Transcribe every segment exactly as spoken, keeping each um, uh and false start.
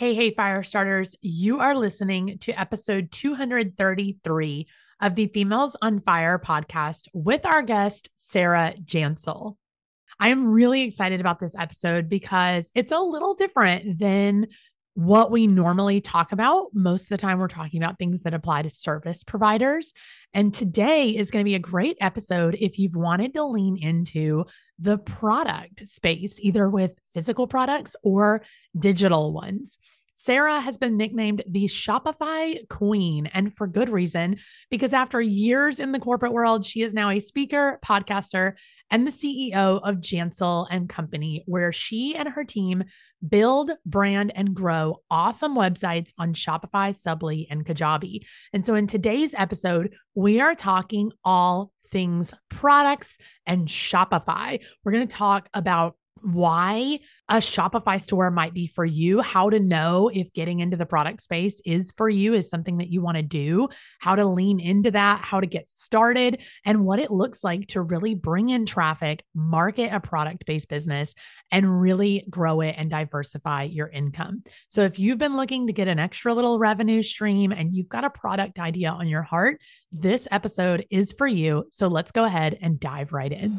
Hey, hey, fire starters. You are listening to episode two thirty-three of the Females on Fire podcast with our guest, Sarah Jansyn. I am really excited about this episode because it's a little different than what we normally talk about. Most of the time, we're talking about things that apply to service providers. And today is going to be a great episode if you've wanted to lean into the product space, either with physical products or digital ones. Sarah has been nicknamed the Shopify Queen, and for good reason, because after years in the corporate world, she is now a speaker, podcaster, and the C E O of Jansyn and Company, where she and her team build, brand, and grow awesome websites on Shopify, Subbly, and Kajabi. And so in today's episode, we are talking all things products and Shopify. We're going to talk about why a Shopify store might be for you, how to know if getting into the product space is for you, is something that you want to do, how to lean into that, how to get started, and what it looks like to really bring in traffic, market a product-based business, and really grow it and diversify your income. So if you've been looking to get an extra little revenue stream and you've got a product idea on your heart, this episode is for you. So let's go ahead and dive right in.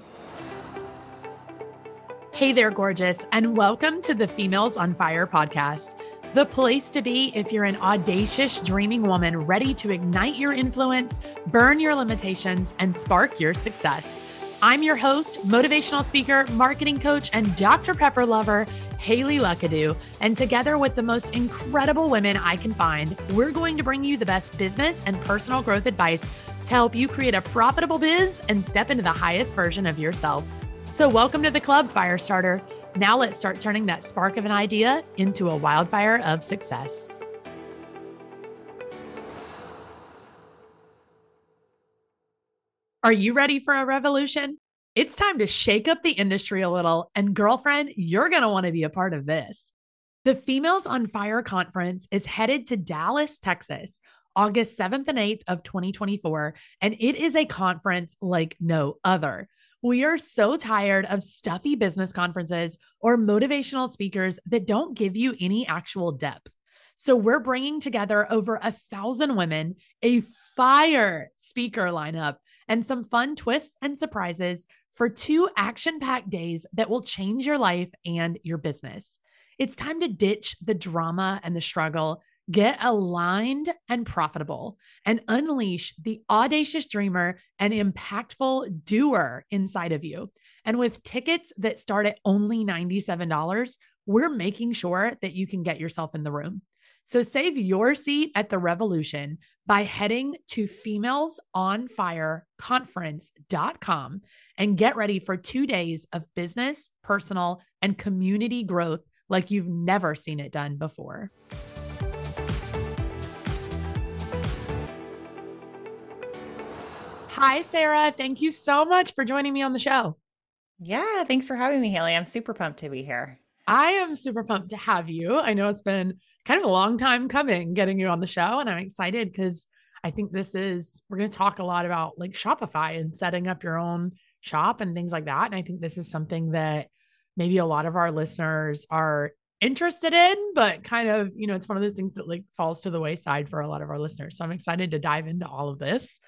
Hey there, gorgeous, and welcome to the Females on Fire podcast, the place to be if you're an audacious, dreaming woman ready to ignite your influence, burn your limitations, and spark your success. I'm your host, motivational speaker, marketing coach, and Doctor Pepper lover, Haley Luckadoo, and together with the most incredible women I can find, we're going to bring you the best business and personal growth advice to help you create a profitable biz and step into the highest version of yourself. So welcome to the club, fire starter. Now let's start turning that spark of an idea into a wildfire of success. Are you ready for a revolution? It's time to shake up the industry a little, and girlfriend, you're going to want to be a part of this. The Females on Fire Conference is headed to Dallas, Texas, August seventh and eighth of twenty twenty-four, and it is a conference like no other. We are so tired of stuffy business conferences or motivational speakers that don't give you any actual depth. So we're bringing together over a thousand women, a fire speaker lineup, and some fun twists and surprises for two action-packed days that will change your life and your business. It's time to ditch the drama and the struggle, get aligned and profitable, and unleash the audacious dreamer and impactful doer inside of you. And with tickets that start at only ninety-seven dollars, we're making sure that you can get yourself in the room. So save your seat at the revolution by heading to females on fire conference dot com and get ready for two days of business, personal, and community growth like you've never seen it done before. Hi, Sarah. Thank you so much for joining me on the show. Yeah, thanks for having me, Haley. I'm super pumped to be here. I am super pumped to have you. I know it's been kind of a long time coming getting you on the show, and I'm excited because I think this is, we're going to talk a lot about like Shopify and setting up your own shop and things like that. And I think this is something that maybe a lot of our listeners are interested in, but kind of, you know, it's one of those things that like falls to the wayside for a lot of our listeners. So I'm excited to dive into all of this.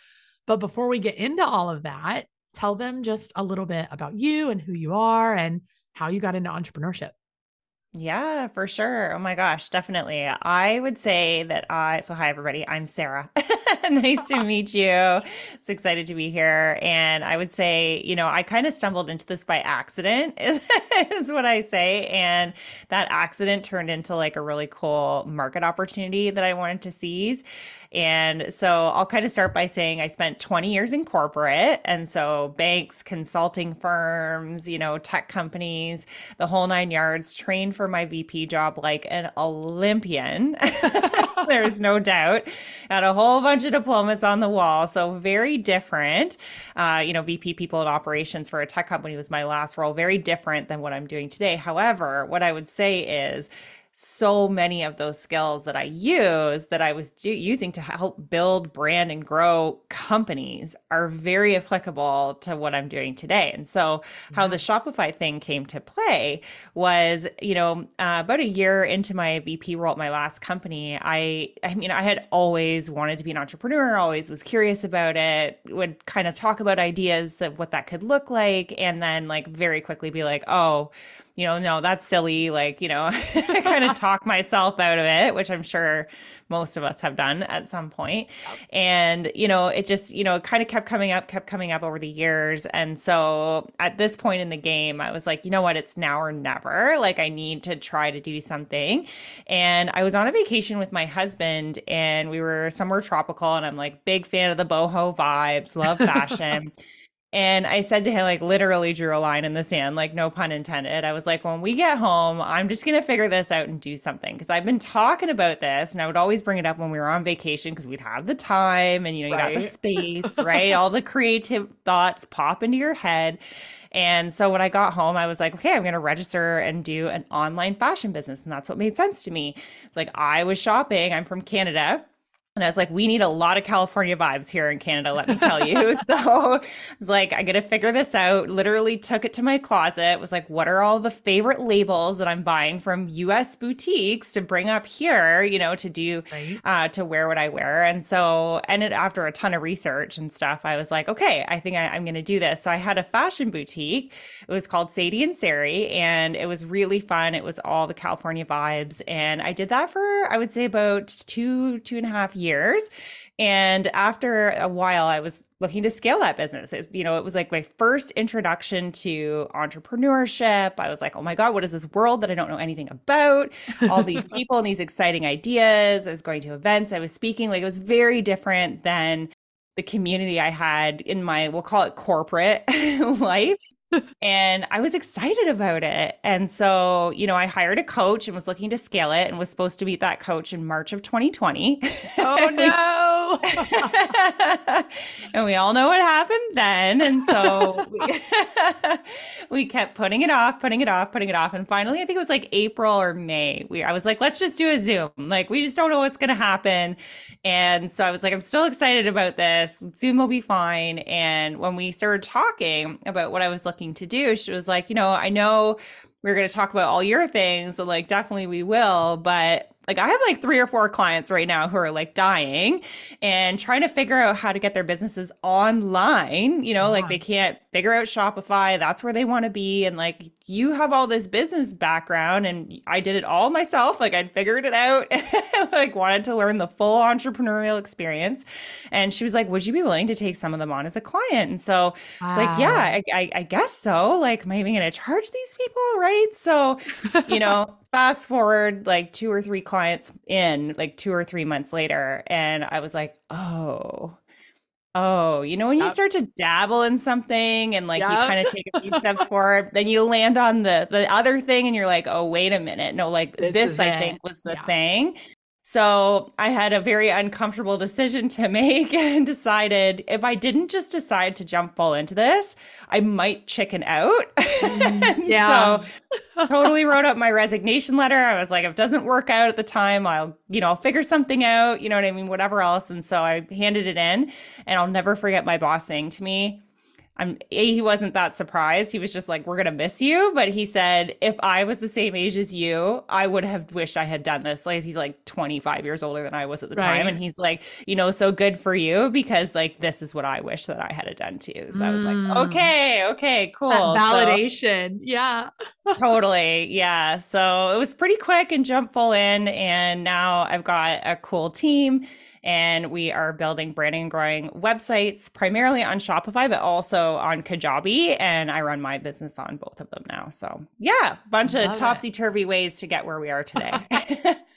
But before we get into all of that, tell them just a little bit about you and who you are and how you got into entrepreneurship. Yeah, for sure. Oh my gosh, definitely. I would say that I, so hi everybody, I'm Sarah. Nice to meet you. It's excited to be here. And I would say, you know, I kind of stumbled into this by accident is, is what I say. And that accident turned into like a really cool market opportunity that I wanted to seize. And so I'll kind of start by saying I spent twenty years in corporate. And so banks, consulting firms, you know, tech companies, the whole nine yards, trained for my V P job like an Olympian. There's no doubt. Had a whole bunch of diplomas on the wall. So very different. Uh, you know, V P people and operations for a tech company was my last role. Very different than what I'm doing today. However, what I would say is so many of those skills that I use that I was do- using to help build, brand, and grow companies are very applicable to what I'm doing today. And so mm-hmm. how the Shopify thing came to play was, you know, uh, about a year into my V P role at my last company, I, I mean, I had always wanted to be an entrepreneur, always was curious about it, would kind of talk about ideas of what that could look like, and then like very quickly be like, oh, you know, no, that's silly. Like, you know, I kind of talk myself out of it, which I'm sure most of us have done at some point. And, you know, it just, you know, kind of kept coming up, kept coming up over the years. And so at this point in the game, I was like, you know what, it's now or never. Like, I need to try to do something. And I was on a vacation with my husband and we were somewhere tropical. And I'm like, big fan of the boho vibes, love fashion. And I said to him, like, literally drew a line in the sand, like, no pun intended. I was like, when we get home, I'm just going to figure this out and do something. Because I've been talking about this and I would always bring it up when we were on vacation because we'd have the time and, you know, you right. got the space, right? All the creative thoughts pop into your head. And so when I got home, I was like, okay, I'm going to register and do an online fashion business. And that's what made sense to me. It's like, I was shopping. I'm from Canada. And I was like, we need a lot of California vibes here in Canada, let me tell you. So I was like, I got to figure this out. Literally took it to my closet. Was like, what are all the favorite labels that I'm buying from U S boutiques to bring up here, you know, to do, right. uh, to wear what I wear. And so, and it, after a ton of research and stuff, I was like, okay, I think I, I'm going to do this. So I had a fashion boutique. It was called Sadie and Sari, and it was really fun. It was all the California vibes. And I did that for, I would say about two, two and a half years. years. And after a while, I was looking to scale that business. It, you know, it was like my first introduction to entrepreneurship. I was like, oh my God, what is this world that I don't know anything about? All these people and these exciting ideas. I was going to events. I was speaking. Like, it was very different than the community I had in my, we'll call it corporate life. And I was excited about it. And so, you know, I hired a coach and was looking to scale it and was supposed to meet that coach in March of twenty twenty. Oh, no. And we all know what happened then. And so we, we kept putting it off, putting it off, putting it off. And finally, I think it was like April or May. We, I was like, let's just do a Zoom. Like, we just don't know what's going to happen. And so I was like, I'm still excited about this. Zoom will be fine. And when we started talking about what I was looking to do, she was like, you know, I know we're going to talk about all your things, so like, definitely we will, but like, I have like three or four clients right now who are like dying and trying to figure out how to get their businesses online, you know, uh-huh. like they can't figure out Shopify. That's where they want to be. And like, you have all this business background and I did it all myself. Like, I'd figured it out, like wanted to learn the full entrepreneurial experience. And she was like, would you be willing to take some of them on as a client? And so wow. it's like, yeah, I, I, I guess so. Like, am I even going to charge these people? Right. So, you know, fast forward like two or three clients. clients in like two or three months later. And I was like, oh, oh, you know, when yep. you start to dabble in something and like yep. you kind of take a few steps forward, then you land on the the other thing and you're like, oh, wait a minute. No, like this, this I it. think was the yeah. thing. So I had a very uncomfortable decision to make and decided if I didn't just decide to jump full into this, I might chicken out. Mm, yeah. So totally wrote up my resignation letter. I was like, if it doesn't work out at the time, I'll, you know, I'll figure something out, you know what I mean? Whatever else. And so I handed it in, and I'll never forget my boss saying to me, I'm, he wasn't that surprised. He was just like, we're going to miss you. But he said, if I was the same age as you, I would have wished I had done this. Like, he's like twenty-five years older than I was at the right. time. And he's like, you know, so good for you, because like, this is what I wish that I had done too. So mm. I was like, okay, okay, cool. That validation. So, yeah. Totally. Yeah. So it was pretty quick and jump full in. And now I've got a cool team. And we are building, branding, and growing websites primarily on Shopify, but also on Kajabi. And I run my business on both of them now. So yeah, bunch of topsy-turvy ways to get where we are today.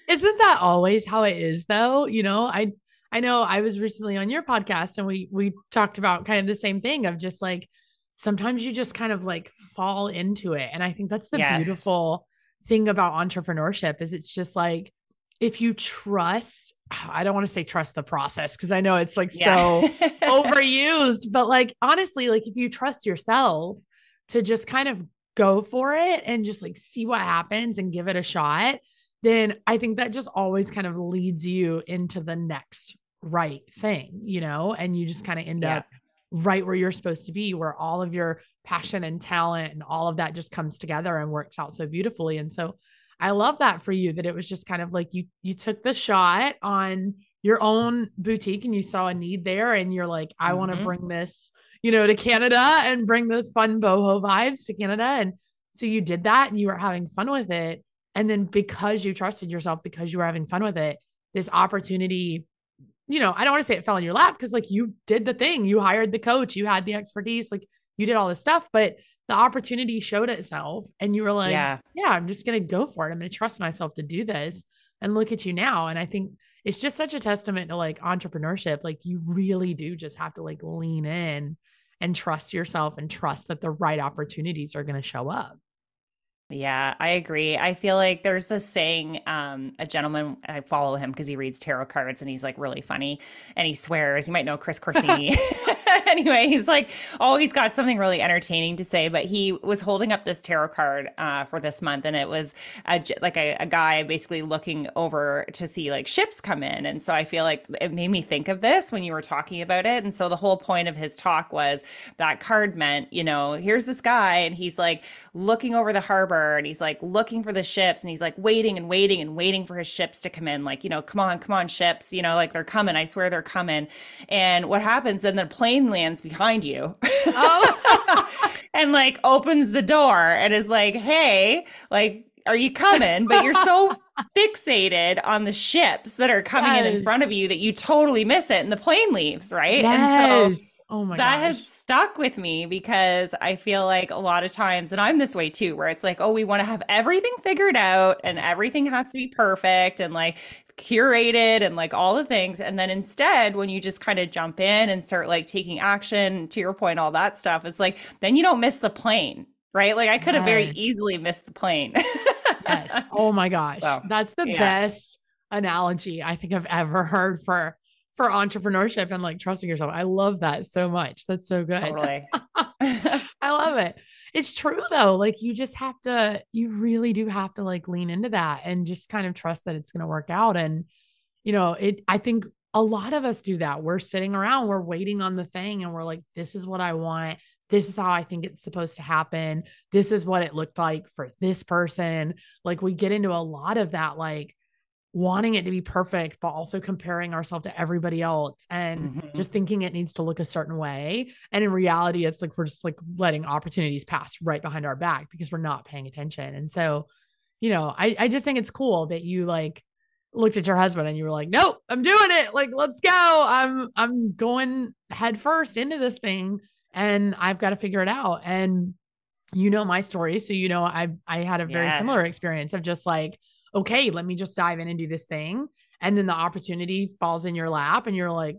Isn't that always how it is though? You know, I, I know I was recently on your podcast and we, we talked about kind of the same thing of just like, sometimes you just kind of like fall into it. And I think that's the yes. beautiful thing about entrepreneurship is it's just like, if you trust, I don't want to say trust the process, because I know it's like yeah. so overused, but like, honestly, like if you trust yourself to just kind of go for it and just like see what happens and give it a shot, then I think that just always kind of leads you into the next right thing, you know, and you just kind of end yeah. up right where you're supposed to be, where all of your passion and talent and all of that just comes together and works out so beautifully. And so I love that for you, that it was just kind of like you, you took the shot on your own boutique and you saw a need there and you're like, I mm-hmm. want to bring this, you know, to Canada and bring those fun boho vibes to Canada. And so you did that and you were having fun with it. And then because you trusted yourself, because you were having fun with it, this opportunity, you know, I don't want to say it fell in your lap, because like you did the thing, you hired the coach, you had the expertise, like you did all this stuff, but the opportunity showed itself and you were like, yeah, yeah I'm just going to go for it. I'm going to trust myself to do this, and look at you now. And I think it's just such a testament to like entrepreneurship. Like you really do just have to like lean in and trust yourself and trust that the right opportunities are going to show up. Yeah, I agree. I feel like there's this saying, um, a gentleman, I follow him because he reads tarot cards and he's like really funny and he swears. You might know Chris Corsini. Anyway, he's like, oh, he's got something really entertaining to say, but he was holding up this tarot card uh, for this month. And it was a, like a, a guy basically looking over to see like ships come in. And so I feel like it made me think of this when you were talking about it. And so the whole point of his talk was that card meant, you know, here's this guy and he's like looking over the harbor and he's like looking for the ships and he's like waiting and waiting and waiting for his ships to come in. Like, you know, come on, come on ships, you know, like they're coming. I swear they're coming. And what happens then, the plane lands behind you oh. and like opens the door and is like, hey, like, are you coming? But you're so fixated on the ships that are coming yes. in in front of you that you totally miss it. And the plane leaves. Right. Yes. And so oh my that gosh. has stuck with me, because I feel like a lot of times, and I'm this way too, where it's like, oh, we want to have everything figured out and everything has to be perfect and like curated and like all the things. And then instead, when you just kind of jump in and start like taking action, to your point, all that stuff, it's like, then you don't miss the plane, right? Like I could have yes. very easily missed the plane. yes. Oh my gosh. So, that's the yeah. best analogy I think I've ever heard for for entrepreneurship and like trusting yourself. I love that so much. That's so good. Totally. I love it. It's true though. Like you just have to, you really do have to like lean into that and just kind of trust that it's going to work out. And, you know, it, I think a lot of us do that. We're sitting around, we're waiting on the thing and we're like, this is what I want. This is how I think it's supposed to happen. This is what it looked like for this person. Like we get into a lot of that, like, wanting it to be perfect, but also comparing ourselves to everybody else and mm-hmm. just thinking it needs to look a certain way. And in reality, it's like, we're just like letting opportunities pass right behind our back because we're not paying attention. And so, you know, I, I just think it's cool that you like looked at your husband and you were like, nope, I'm doing it. Like, let's go. I'm, I'm going head first into this thing and I've got to figure it out. And you know, my story. So, you know, I, I had a very yes. similar experience of just like, okay, let me just dive in and do this thing. And then the opportunity falls in your lap and you're like,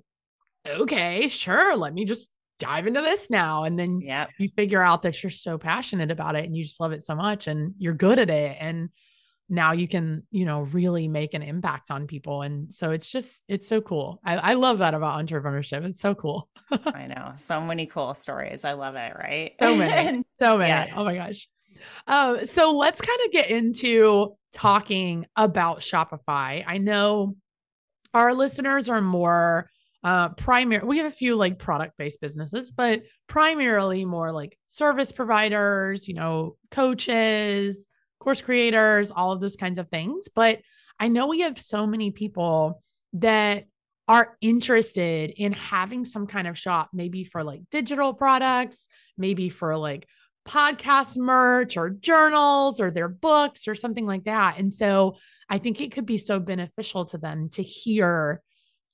okay, sure. Let me just dive into this now. And then yep. you figure out that you're so passionate about it and you just love it so much and you're good at it. And now you can, you know, really make an impact on people. And so it's just, it's so cool. I, I love that about entrepreneurship. It's so cool. I know. So many cool stories. I love it. Right. So many, so many. Yeah. Oh my gosh. Um, so let's kind of get into talking about Shopify. I know our listeners are more uh, primary. We have a few like product-based businesses, but primarily more like service providers, you know, coaches, course creators, all of those kinds of things. But I know we have so many people that are interested in having some kind of shop, maybe for like digital products, maybe for like podcast merch or journals or their books or something like that. And so I think it could be so beneficial to them to hear,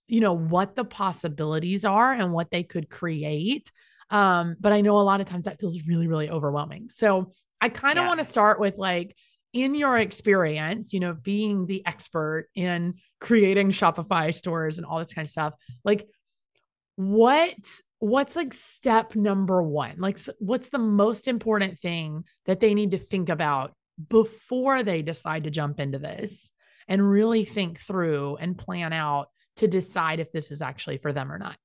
you know, what the possibilities are and what they could create. Um, but I know a lot of times that feels really, really overwhelming. So I kind of yeah. want to start with like, in your experience, you know, being the expert in creating Shopify stores and all this kind of stuff, like what What's like step number one? Like what's the most important thing that they need to think about before they decide to jump into this and really think through and plan out to decide if this is actually for them or not?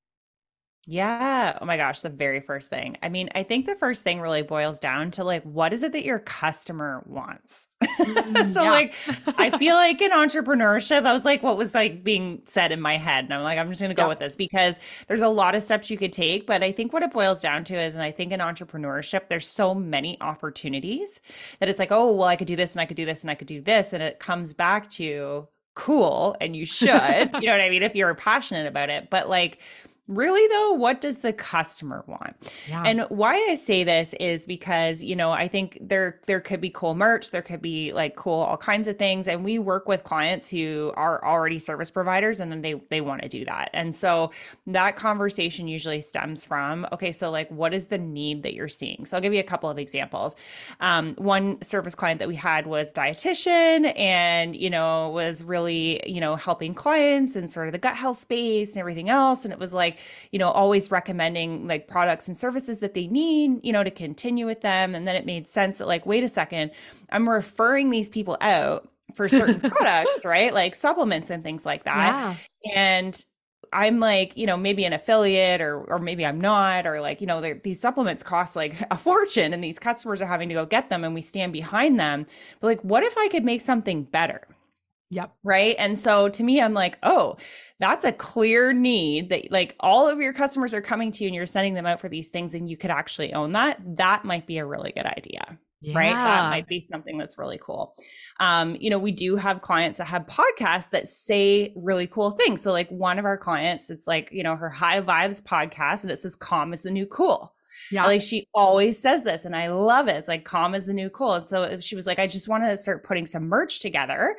Yeah. Oh my gosh. The very first thing. I mean, I think the first thing really boils down to like, what is it that your customer wants? so yeah. like, I feel like in entrepreneurship, that was like, what was like being said in my head. And I'm like, I'm just going to go yeah. with this because there's a lot of steps you could take. But I think what it boils down to is, and I think in entrepreneurship, there's so many opportunities that it's like, oh, well, I could do this and I could do this and I could do this. And it comes back to cool. And you should, you know what I mean? If you're passionate about it, but like, really though, what does the customer want? Yeah. And why I say this is because, you know, I think there, there could be cool merch, there could be like cool, all kinds of things. And we work with clients who are already service providers and then they, they want to do that. And so that conversation usually stems from, okay, so like, what is the need that you're seeing? So I'll give you a couple of examples. Um, one service client that we had was dietitian and, you know, was really, you know, helping clients and sort of the gut health space and everything else. And it was like, you know, always recommending like products and services that they need, you know, to continue with them. And then it made sense that like, wait a second, I'm referring these people out for certain products, right? Like supplements and things like that. Yeah. And I'm like, you know, maybe an affiliate or or maybe I'm not, or like, you know, these supplements cost like a fortune and these customers are having to go get them and we stand behind them. But like, what if I could make something better? Yep. Right. And so to me, I'm like, oh, that's a clear need that like all of your customers are coming to you and you're sending them out for these things and you could actually own that. That might be a really good idea. Yeah. Right. That might be something that's really cool. Um, you know, we do have clients that have podcasts that say really cool things. So like one of our clients, it's like, you know, her High Vibes podcast and it says calm is the new cool. Yeah. Like she always says this and I love it. It's like calm is the new cool. And so she was like, I just want to start putting some merch together.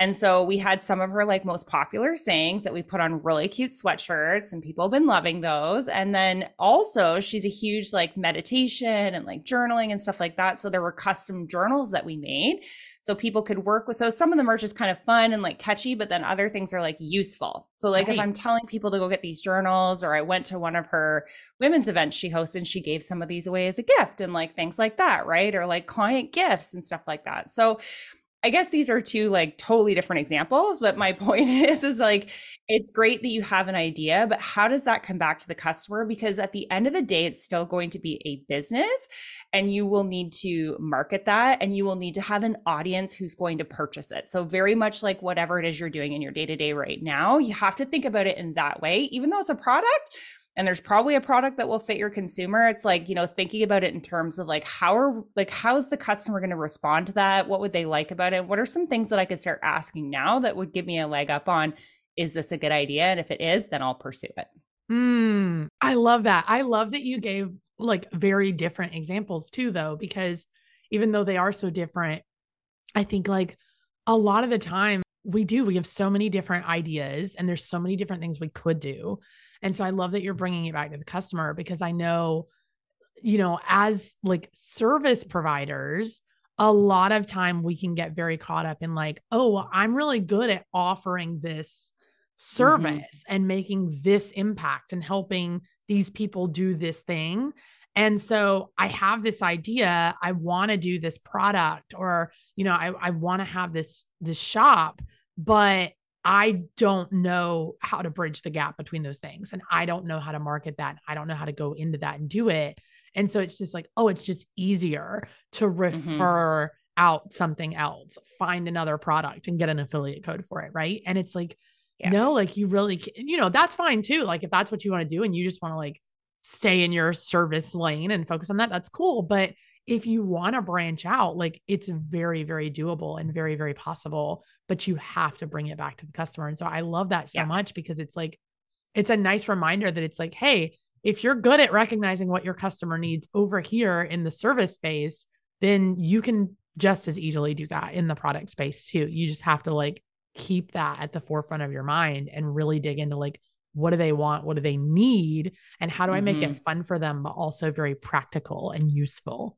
And so we had some of her like most popular sayings that we put on really cute sweatshirts and people have been loving those. And then also she's a huge like meditation and like journaling and stuff like that. So there were custom journals that we made so people could work with. So some of the merch is kind of fun and like catchy, but then other things are like useful. So like right. if I'm telling people to go get these journals, or I went to one of her women's events she hosted and she gave some of these away as a gift and like things like that, right? Or like client gifts and stuff like that. So I guess these are two like totally different examples, but my point is, is like, it's great that you have an idea, but how does that come back to the customer? Because at the end of the day, it's still going to be a business and you will need to market that and you will need to have an audience who's going to purchase it. So very much like whatever it is you're doing in your day-to-day right now, you have to think about it in that way, even though it's a product. And there's probably a product that will fit your consumer. It's like, you know, thinking about it in terms of like, how are like, how's the customer going to respond to that? What would they like about it? What are some things that I could start asking now that would give me a leg up on, is this a good idea? And if it is, then I'll pursue it. Mm, I love that. I love that you gave like very different examples too, though, because even though they are so different, I think like a lot of the time we do, we have so many different ideas and there's so many different things we could do. And so I love that you're bringing it back to the customer, because I know, you know, as like service providers, a lot of time we can get very caught up in like, oh, well, I'm really good at offering this service mm-hmm. and making this impact and helping these people do this thing. And so I have this idea, I want to do this product, or, you know, I, I want to have this, this shop, but I don't know how to bridge the gap between those things. And I don't know how to market that. I don't know how to go into that and do it. And so it's just like, oh, it's just easier to refer mm-hmm. out something else, find another product and get an affiliate code for it. Right. And it's like, yeah. no, like you really, you know, that's fine too. Like if that's what you want to do and you just want to like stay in your service lane and focus on that, that's cool. But if you want to branch out, like it's very, very doable and very, very possible, but you have to bring it back to the customer. And so I love that so yeah. much, because it's like, it's a nice reminder that it's like, hey, if you're good at recognizing what your customer needs over here in the service space, then you can just as easily do that in the product space too. You just have to like keep that at the forefront of your mind and really dig into like, what do they want? What do they need? And how do I make mm-hmm. it fun for them, but also very practical and useful?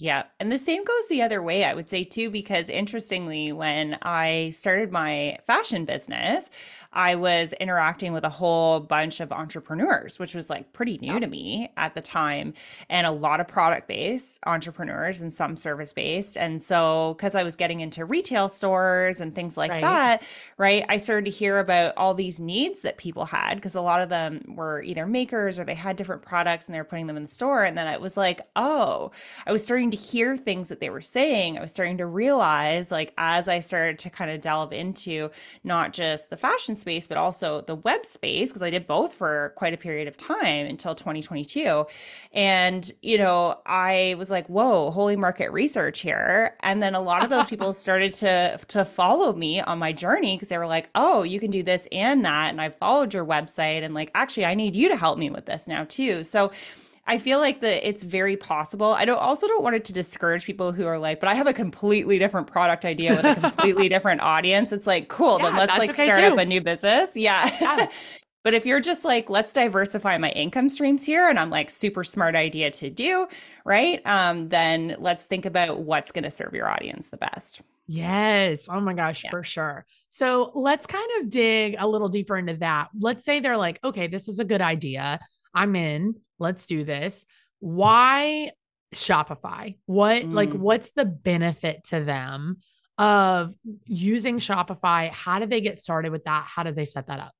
Yeah. And the same goes the other way, I would say, too, because interestingly, when I started my fashion business, I was interacting with a whole bunch of entrepreneurs, which was like pretty new yeah. to me at the time, and a lot of product-based entrepreneurs and some service-based. And so because I was getting into retail stores and things like right. that, right, I started to hear about all these needs that people had, because a lot of them were either makers or they had different products and they were putting them in the store. And then it was like, oh, I was starting to hear things that they were saying. I was starting to realize, like, as I started to kind of delve into not just the fashion space, but also the web space, because I did both for quite a period of time until twenty twenty-two. And, you know, I was like, whoa, holy market research here. And then a lot of those people started to, to follow me on my journey, because they were like, oh, you can do this and that. And I followed your website, and like, actually, I need you to help me with this now too. So I feel like the it's very possible. I don't also don't want it to discourage people who are like, but I have a completely different product idea with a completely different audience. It's like, cool, yeah, then let's like okay start too. up a new business. Yeah. yeah. But if you're just like, let's diversify my income streams here, and I'm like, super smart idea to do, right? Um, then let's think about what's going to serve your audience the best. Yes. Oh my gosh, yeah. for sure. So let's kind of dig a little deeper into that. Let's say they're like, okay, this is a good idea. I'm in. Let's do this. Why Shopify? What, mm. like, what's the benefit to them of using Shopify? How do they get started with that? How do they set that up?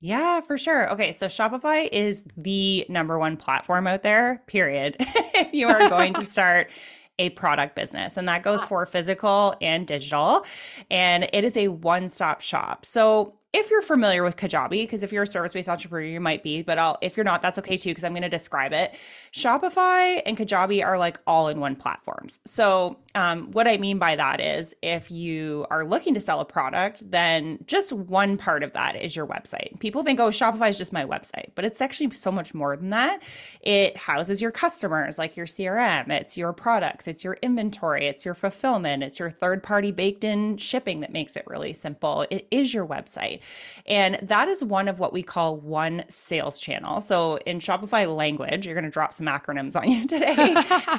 Yeah, for sure. Okay. So Shopify is the number one platform out there, period. If you are going to start a product business, and that goes for physical and digital, and it is a one-stop shop. So if you're familiar with Kajabi, because if you're a service-based entrepreneur, you might be, but I'll, if you're not, that's okay too, because I'm going to describe it. Shopify and Kajabi are like all-in-one platforms. So um, what I mean by that is, if you are looking to sell a product, then just one part of that is your website. People think, oh, Shopify is just my website, but it's actually so much more than that. It houses your customers, like your C R M, it's your products, it's your inventory, it's your fulfillment, it's your third-party baked-in shipping that makes it really simple. It is your website. And that is one of what we call one sales channel. So in Shopify language, you're going to drop some acronyms on you today.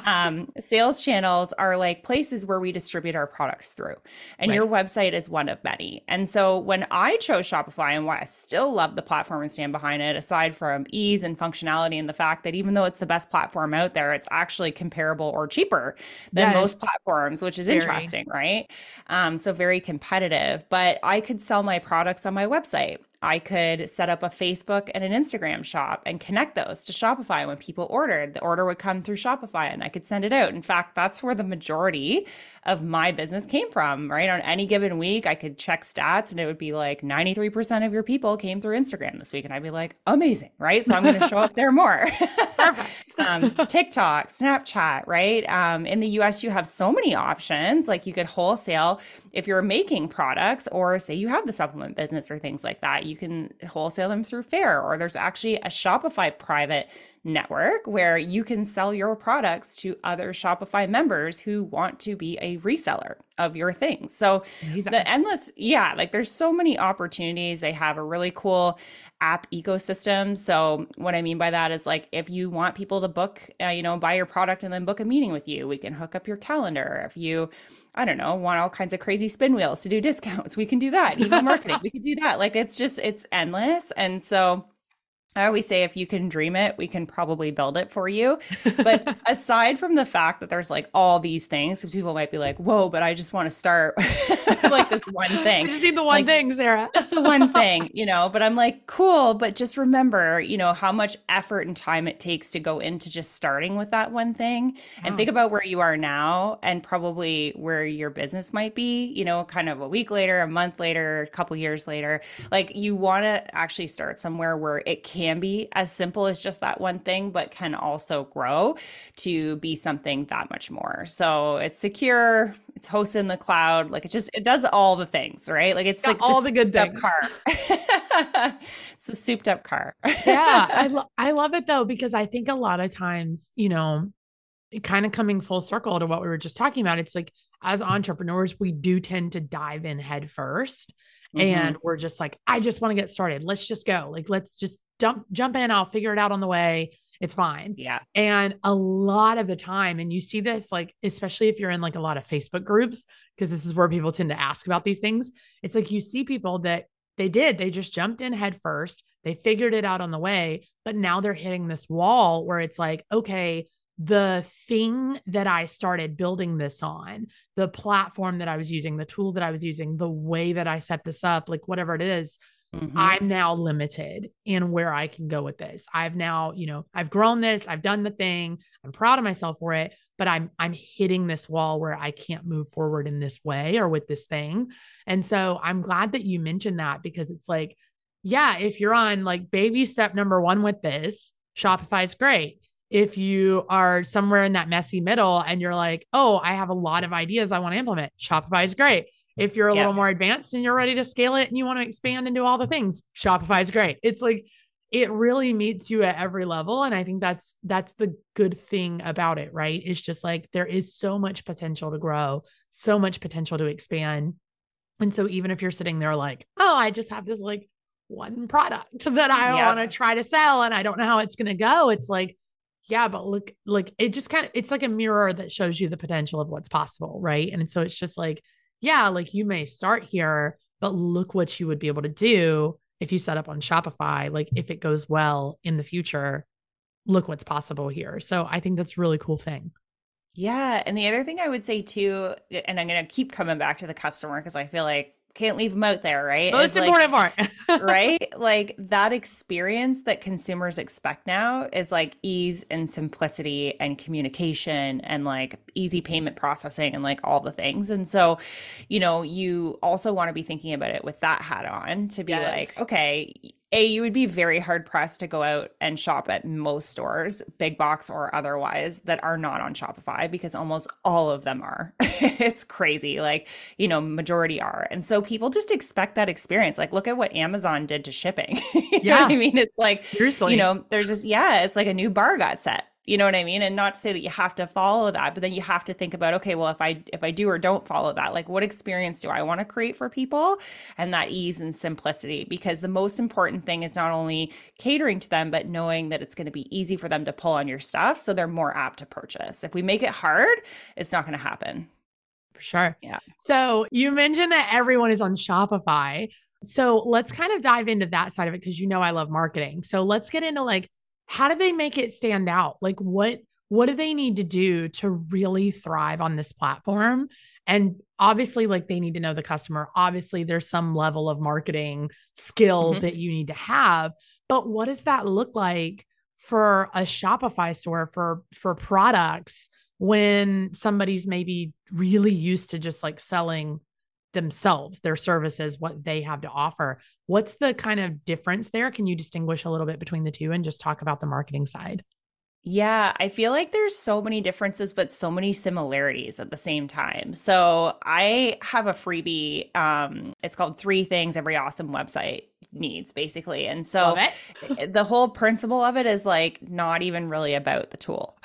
um, sales channels are like places where we distribute our products through. And right. your website is one of many. And so when I chose Shopify, and why I still love the platform and stand behind it, aside from ease and functionality and the fact that even though it's the best platform out there, it's actually comparable or cheaper than yes. most platforms, which is very. interesting, right? Um, so very competitive. But I could sell my products on my website. I could set up a Facebook and an Instagram shop and connect those to Shopify. When people ordered, the order would come through Shopify and I could send it out. In fact, that's where the majority of my business came from, right? On any given week, I could check stats and it would be like ninety-three percent of your people came through Instagram this week. And I'd be like, amazing, right? So I'm going to show up there more. um, TikTok, Snapchat, right? Um, in the U S, you have so many options. Like, you could wholesale if you're making products, or say you have the supplement business or things like that. You can wholesale them through Fair, or there's actually a Shopify private network where you can sell your products to other Shopify members who want to be a reseller of your things. So exactly. the endless, yeah, like there's so many opportunities. They have a really cool app ecosystem. So what I mean by that is, like, if you want people to book, uh, you know, buy your product and then book a meeting with you, we can hook up your calendar. If you, I don't know, want all kinds of crazy spin wheels to do discounts, we can do that. Email marketing, we can do that. Like, it's just, it's endless. And so I always say, if you can dream it, we can probably build it for you. But aside from the fact that there's like all these things, because people might be like, whoa, but I just want to start with like this one thing. I just need the one like, thing, Sarah. Just the one thing, you know, but I'm like, cool. But just remember, you know, how much effort and time it takes to go into just starting with that one thing. Wow. And think about where you are now and probably where your business might be, you know, kind of a week later, a month later, a couple years later. Like, you want to actually start somewhere where it can can be as simple as just that one thing, but can also grow to be something that much more. So it's secure, it's hosted in the cloud, like it just, it does all the things, right? Like it's yeah, like all the, the good things. Car. It's the souped up car. yeah. I, lo- I love it though, because I think a lot of times, you know, kind of coming full circle to what we were just talking about, it's like, as entrepreneurs, we do tend to dive in head first. Mm-hmm. And we're just like, I just want to get started. Let's just go. Like, let's just jump, jump in. I'll figure it out on the way. It's fine. Yeah. And a lot of the time, and you see this, like, especially if you're in like a lot of Facebook groups, because this is where people tend to ask about these things. It's like, you see people that they did, they just jumped in head first. They figured it out on the way, but now they're hitting this wall where it's like, okay, the thing that I started building this on, the platform that I was using, the tool that I was using, the way that I set this up, like whatever it is, mm-hmm. I'm now limited in where I can go with this. I've now, you know, I've grown this, I've done the thing, I'm proud of myself for it, but I'm, I'm hitting this wall where I can't move forward in this way or with this thing. And so I'm glad that you mentioned that, because it's like, yeah, if you're on like baby step number one with this, Shopify is great. If you are somewhere in that messy middle and you're like, oh, I have a lot of ideas I want to implement, Shopify is great. If you're a yeah. little more advanced and you're ready to scale it and you want to expand and do all the things, Shopify is great. It's like, it really meets you at every level. And I think that's, that's the good thing about it, right? It's just like, there is so much potential to grow, so much potential to expand. And so even if you're sitting there like, oh, I just have this like one product that I yeah. want to try to sell and I don't know how it's going to go. It's like, yeah, but look, like it just kind of, it's like a mirror that shows you the potential of what's possible. Right. And so it's just like, yeah, like you may start here, but look what you would be able to do if you set up on Shopify. Like if it goes well in the future, look what's possible here. So I think that's a really cool thing. Yeah. And the other thing I would say too, and I'm going to keep coming back to the customer, because I feel like can't leave them out there, right? Most like, important part. Right? Like that experience that consumers expect now is like ease and simplicity and communication and like easy payment processing and like all the things. And so, you know, you also want to be thinking about it with that hat on to be yes. like, okay, A, you would be very hard pressed to go out and shop at most stores, big box or otherwise, that are not on Shopify, because almost all of them are. It's crazy. Like, you know, majority are. And so people just expect that experience. Like, look at what Amazon did to shipping. you yeah. know what I mean? It's like, seriously. You know, there's just, yeah, it's like a new bar got set. You know what I mean? And not to say that you have to follow that, but then you have to think about, okay, well, if I if I do or don't follow that, like what experience do I want to create for people? And that ease and simplicity, because the most important thing is not only catering to them, but knowing that it's going to be easy for them to pull on your stuff, so they're more apt to purchase. If we make it hard, it's not going to happen. For sure. Yeah. So you mentioned that everyone is on Shopify. So let's kind of dive into that side of it, because you know I love marketing. So let's get into like, how do they make it stand out? Like what, what do they need to do to really thrive on this platform? And obviously like they need to know the customer. Obviously there's some level of marketing skill mm-hmm. that you need to have, but what does that look like for a Shopify store for, for products when somebody's maybe really used to just like selling themselves, their services, what they have to offer? What's the kind of difference there? Can you distinguish a little bit between the two and just talk about the marketing side? Yeah, I feel like there's so many differences, but so many similarities at the same time. So I have a freebie. Um, it's called Three Things Every Awesome Website Needs, basically. And so the whole principle of it is like not even really about the tool.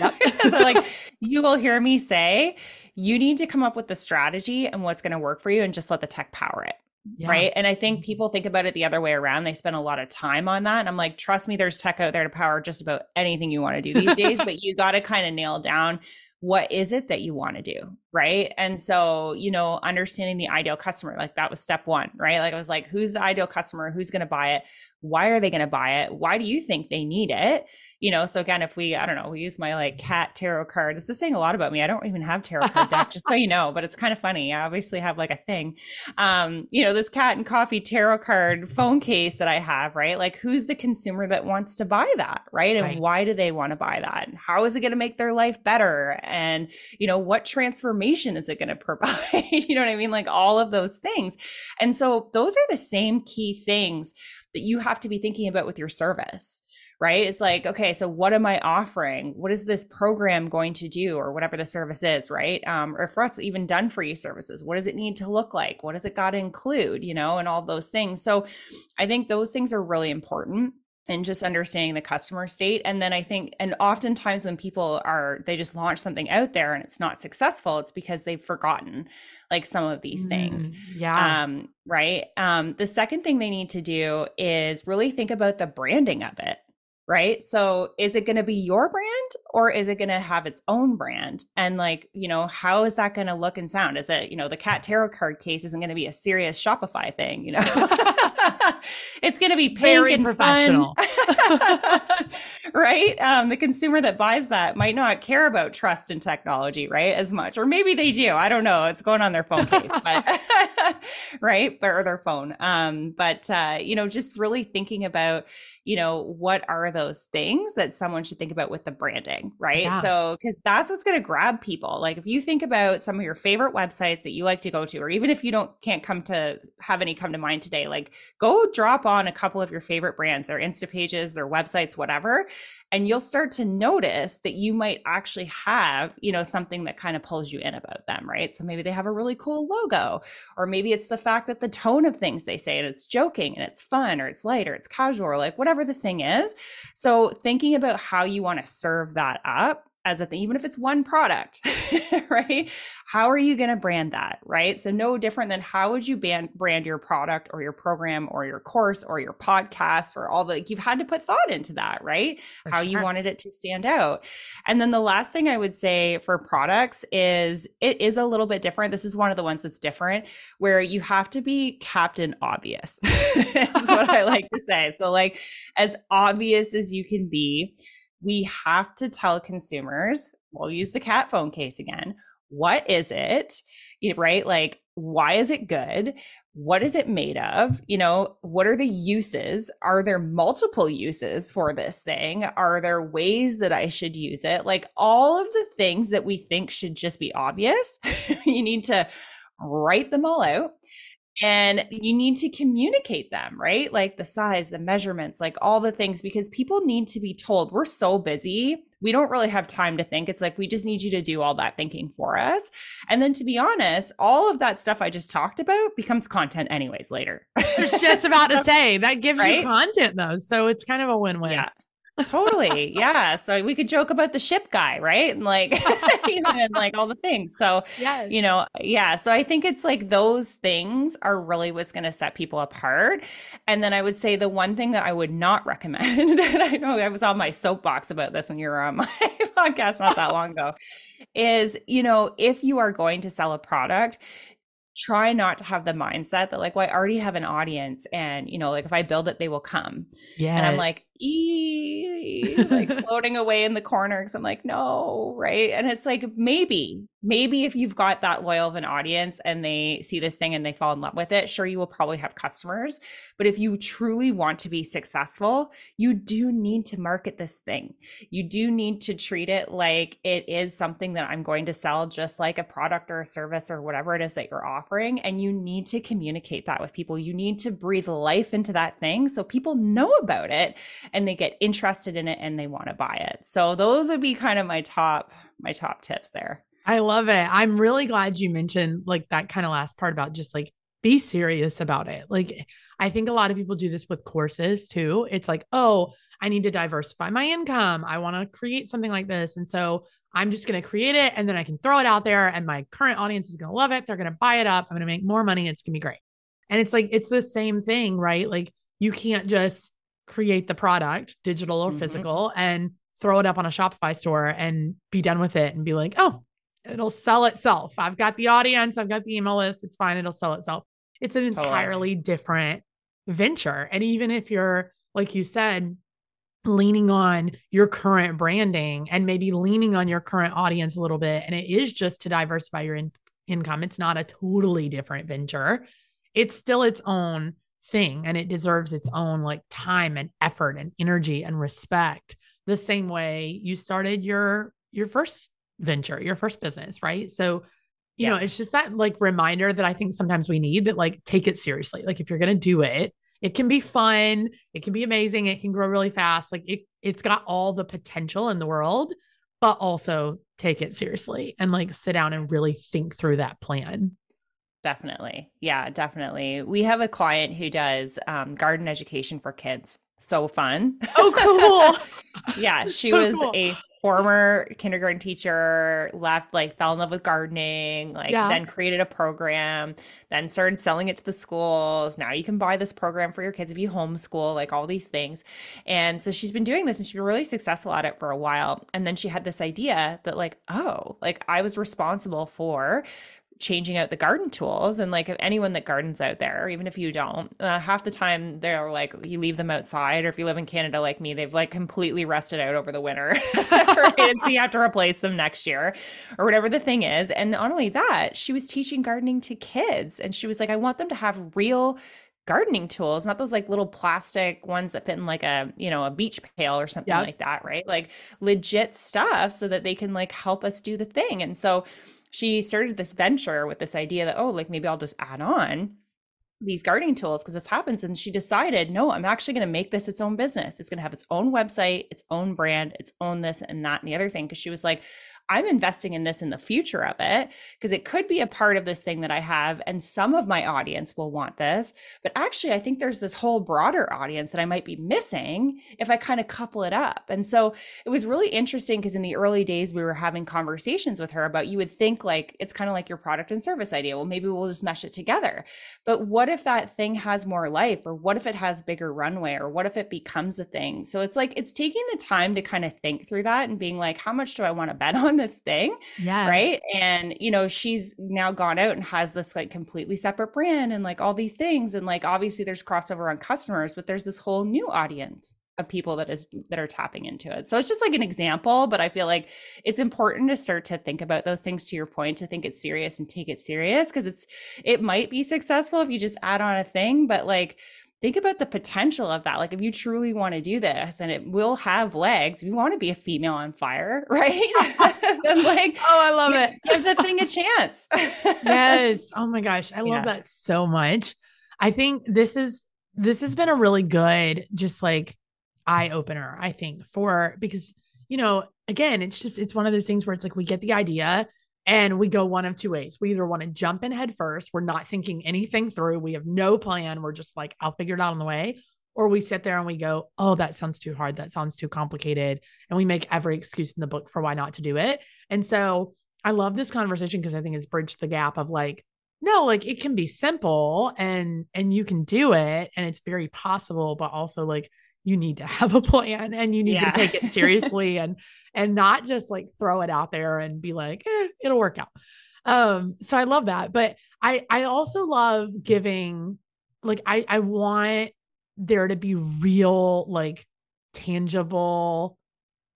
Yep. So like you will hear me say, you need to come up with the strategy and what's going to work for you and just let the tech power it. Yeah. Right. And I think people think about it the other way around. They spend a lot of time on that. And I'm like, trust me, there's tech out there to power just about anything you want to do these days, but you got to kind of nail down what is it that you want to do. Right. And so, you know, understanding the ideal customer, like that was step one, right? Like I was like, who's the ideal customer? Who's going to buy it? Why are they going to buy it? Why do you think they need it? You know, so again, if we, I don't know, we use my like cat tarot card. This is saying a lot about me. I don't even have tarot card deck, just so you know, but it's kind of funny. I obviously have like a thing, um, you know, this cat and coffee tarot card phone case that I have, right? Like who's the consumer that wants to buy that, right? And right. why do they want to buy that? And how is it going to make their life better? And, you know, what transformation is it going to provide? You know what I mean? Like all of those things. And so those are the same key things that you have to be thinking about with your service, right? It's like, okay, so what am I offering? What is this program going to do, or whatever the service is, right? Um, or for us, even done for you services, what does it need to look like? What does it got to include, you know, and all those things. So I think those things are really important. And just understanding the customer state. And then I think, and oftentimes when people are, they just launch something out there and it's not successful, it's because they've forgotten like some of these things. Mm, yeah. Um, right. Um, the second thing they need to do is really think about the branding of it. right? So is it going to be your brand or is it going to have its own brand? And like, you know, how is that going to look and sound? Is it, you know, the cat tarot card case isn't going to be a serious Shopify thing, you know? It's going to be pink Very and professional, fun. Right? Um, the consumer that buys that might not care about trust and technology, right, as much, or maybe they do. I don't know. It's going on their phone case, but right, or their phone. Um, but uh, you know, just really thinking about, you know, what are those things that someone should think about with the branding, right? Yeah. So, because that's what's going to grab people. Like if you think about some of your favorite websites that you like to go to, or even if you don't can't come to have any come to mind today, like go drop on a couple of your favorite brands, their Insta pages, their websites, whatever, and you'll start to notice that you might actually have, you know, something that kind of pulls you in about them, right? So maybe they have a really cool logo, or maybe it's the fact that the tone of things they say, and it's joking and it's fun, or it's light, or it's casual, or like whatever the thing is. So thinking about how you want to serve that up as a thing, even if it's one product, right? How are you going to brand that, right? So no different than how would you ban- brand your product or your program or your course or your podcast or all the, like, you've had to put thought into that, right? For how sure. you wanted it to stand out. And then the last thing I would say for products is it is a little bit different. This is one of the ones that's different where you have to be Captain Obvious. That's what I like to say. So like as obvious as you can be, we have to tell consumers, we'll use the cat phone case again, what is it, right? Like, why is it good? What is it made of? You know, what are the uses? Are there multiple uses for this thing? Are there ways that I should use it? Like all of the things that we think should just be obvious, you need to write them all out. And you need to communicate them, right? Like the size, the measurements, like all the things, because people need to be told. We're so busy. We don't really have time to think. It's like, we just need you to do all that thinking for us. And then to be honest, all of that stuff I just talked about becomes content anyways later. I was just about so, to say that gives right? you content though. So it's kind of a win-win. Yeah. Totally. Yeah. So we could joke about the ship guy, right? And like, you know, and like all the things. So, yes. you know, yeah. So I think it's like those things are really what's going to set people apart. And then I would say the one thing that I would not recommend, and I know I was on my soapbox about this when you were on my podcast not that long ago, is, you know, if you are going to sell a product, try not to have the mindset that like, well, I already have an audience and, you know, like if I build it, they will come. Yeah. And I'm like, ee, like floating away in the corner. Cause I'm like, no. Right. And it's like, maybe, maybe if you've got that loyal of an audience and they see this thing and they fall in love with it, sure, you will probably have customers, but if you truly want to be successful, you do need to market this thing. You do need to treat it like it is something that I'm going to sell, just like a product or a service or whatever it is that you're offering. And you need to communicate that with people. You need to breathe life into that thing so people know about it and they get interested in it and they want to buy it. So those would be kind of my top, my top tips there. I love it. I'm really glad you mentioned like that kind of last part about just like, be serious about it. Like, I think a lot of people do this with courses too. It's like, oh, I need to diversify my income. I want to create something like this. And so I'm just going to create it and then I can throw it out there and my current audience is going to love it. They're going to buy it up. I'm going to make more money. It's going to be great. And it's like, it's the same thing, right? Like you can't just create the product, digital or mm-hmm. physical, and throw it up on a Shopify store and be done with it and be like, oh, it'll sell itself. I've got the audience. I've got the email list. It's fine. It'll sell itself. It's an entirely totally. different venture. And even if you're, like you said, leaning on your current branding and maybe leaning on your current audience a little bit, and it is just to diversify your in- income, it's not a totally different venture. It's still its own thing and it deserves its own like time and effort and energy and respect, the same way you started your your first venture, your first business, right? So, you yeah. know, it's just that like reminder that I think sometimes we need, that like take it seriously. Like if you're going to do it, it can be fun, it can be amazing, it can grow really fast. Like it it's got all the potential in the world, but also take it seriously and like sit down and really think through that plan. Definitely. Yeah, definitely. We have a client who does um, garden education for kids. so fun. Oh, cool. Yeah. She so was cool. a former kindergarten teacher, left, like fell in love with gardening, like yeah. then created a program, then started selling it to the schools. Now you can buy this program for your kids if you homeschool, like all these things. And so she's been doing this and she's been really successful at it for a while. And then she had this idea that like, oh, like I was responsible for changing out the garden tools. And like if anyone that gardens out there, even if you don't, uh, half the time they're like, you leave them outside, or if you live in Canada like me, they've like completely rusted out over the winter. Right? And so you have to replace them next year or whatever the thing is. And not only that, she was teaching gardening to kids, and she was like, I want them to have real gardening tools, not those like little plastic ones that fit in like a, you know, a beach pail or something yep. like that, right? Like legit stuff so that they can like help us do the thing. And so she started this venture with this idea that, oh, like maybe I'll just add on these gardening tools because this happens. And she decided, no, I'm actually going to make this its own business. It's going to have its own website, its own brand, its own this and that and the other thing. Because she was like, I'm investing in this in the future of it because it could be a part of this thing that I have. And some of my audience will want this. But actually, I think there's this whole broader audience that I might be missing if I kind of couple it up. And so it was really interesting because in the early days, we were having conversations with her about, you would think like, it's kind of like your product and service idea. Well, maybe we'll just mesh it together. But what if that thing has more life? Or what if it has bigger runway? Or what if it becomes a thing? So it's like, it's taking the time to kind of think through that and being like, how much do I want to bet on this thing? Yeah. Right. And, you know, she's now gone out and has this like completely separate brand and like all these things. And like, obviously there's crossover on customers, but there's this whole new audience of people that is, that are tapping into it. So it's just like an example, but I feel like it's important to start to think about those things, to your point, to think it's serious and take it serious. Cause it's, it might be successful if you just add on a thing, but like, think about the potential of that. Like if you truly want to do this and it will have legs, if you want to be a female on fire, right? Then like, oh, I love it. Give the thing a chance. Yes. Oh my gosh. I love yeah. that so much. I think this is, this has been a really good, just like eye opener, I think, for, because, you know, again, it's just, it's one of those things where it's like, we get the idea and we go one of two ways. We either want to jump in head first. We're not thinking anything through. We have no plan. We're just like, I'll figure it out on the way. Or we sit there and we go, oh, that sounds too hard. That sounds too complicated. And we make every excuse in the book for why not to do it. And so I love this conversation because I think it's bridged the gap of like, no, like it can be simple and, and you can do it and it's very possible, but also like you need to have a plan and you need yeah. to take it seriously and, and not just like throw it out there and be like, eh, it'll work out. Um, so I love that. But I, I also love giving, like, I, I want there to be real, like tangible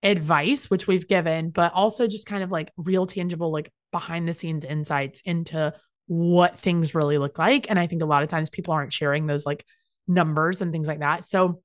advice, which we've given, but also just kind of like real tangible, like behind the scenes insights into what things really look like. And I think a lot of times people aren't sharing those like numbers and things like that. So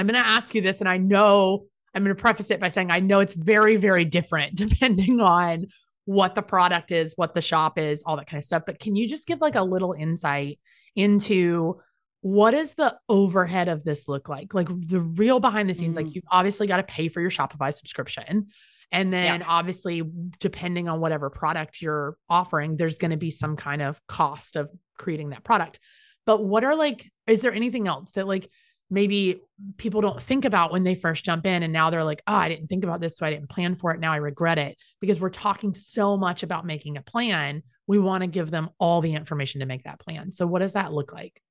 I'm going to ask you this, and I know I'm going to preface it by saying, I know it's very, very different depending on what the product is, what the shop is, all that kind of stuff. But can you just give like a little insight into what does the overhead of this look like? Like the real behind the scenes, mm-hmm. like you've obviously got to pay for your Shopify subscription. And then yeah. obviously depending on whatever product you're offering, there's going to be some kind of cost of creating that product. But what are like, is there anything else that like maybe people don't think about when they first jump in and now they're like, oh, I didn't think about this. So I didn't plan for it. Now I regret it, because we're talking so much about making a plan. We want to give them all the information to make that plan. So what does that look like?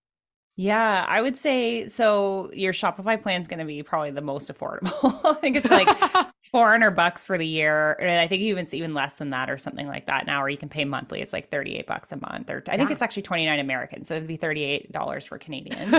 Yeah, I would say, so your Shopify plan is going to be probably the most affordable. I think it's like four hundred bucks for the year. And I think even it's even less than that or something like that now, or you can pay monthly. It's like thirty-eight bucks a month, or I yeah. think it's actually twenty-nine American. So it'd be thirty-eight dollars for Canadians.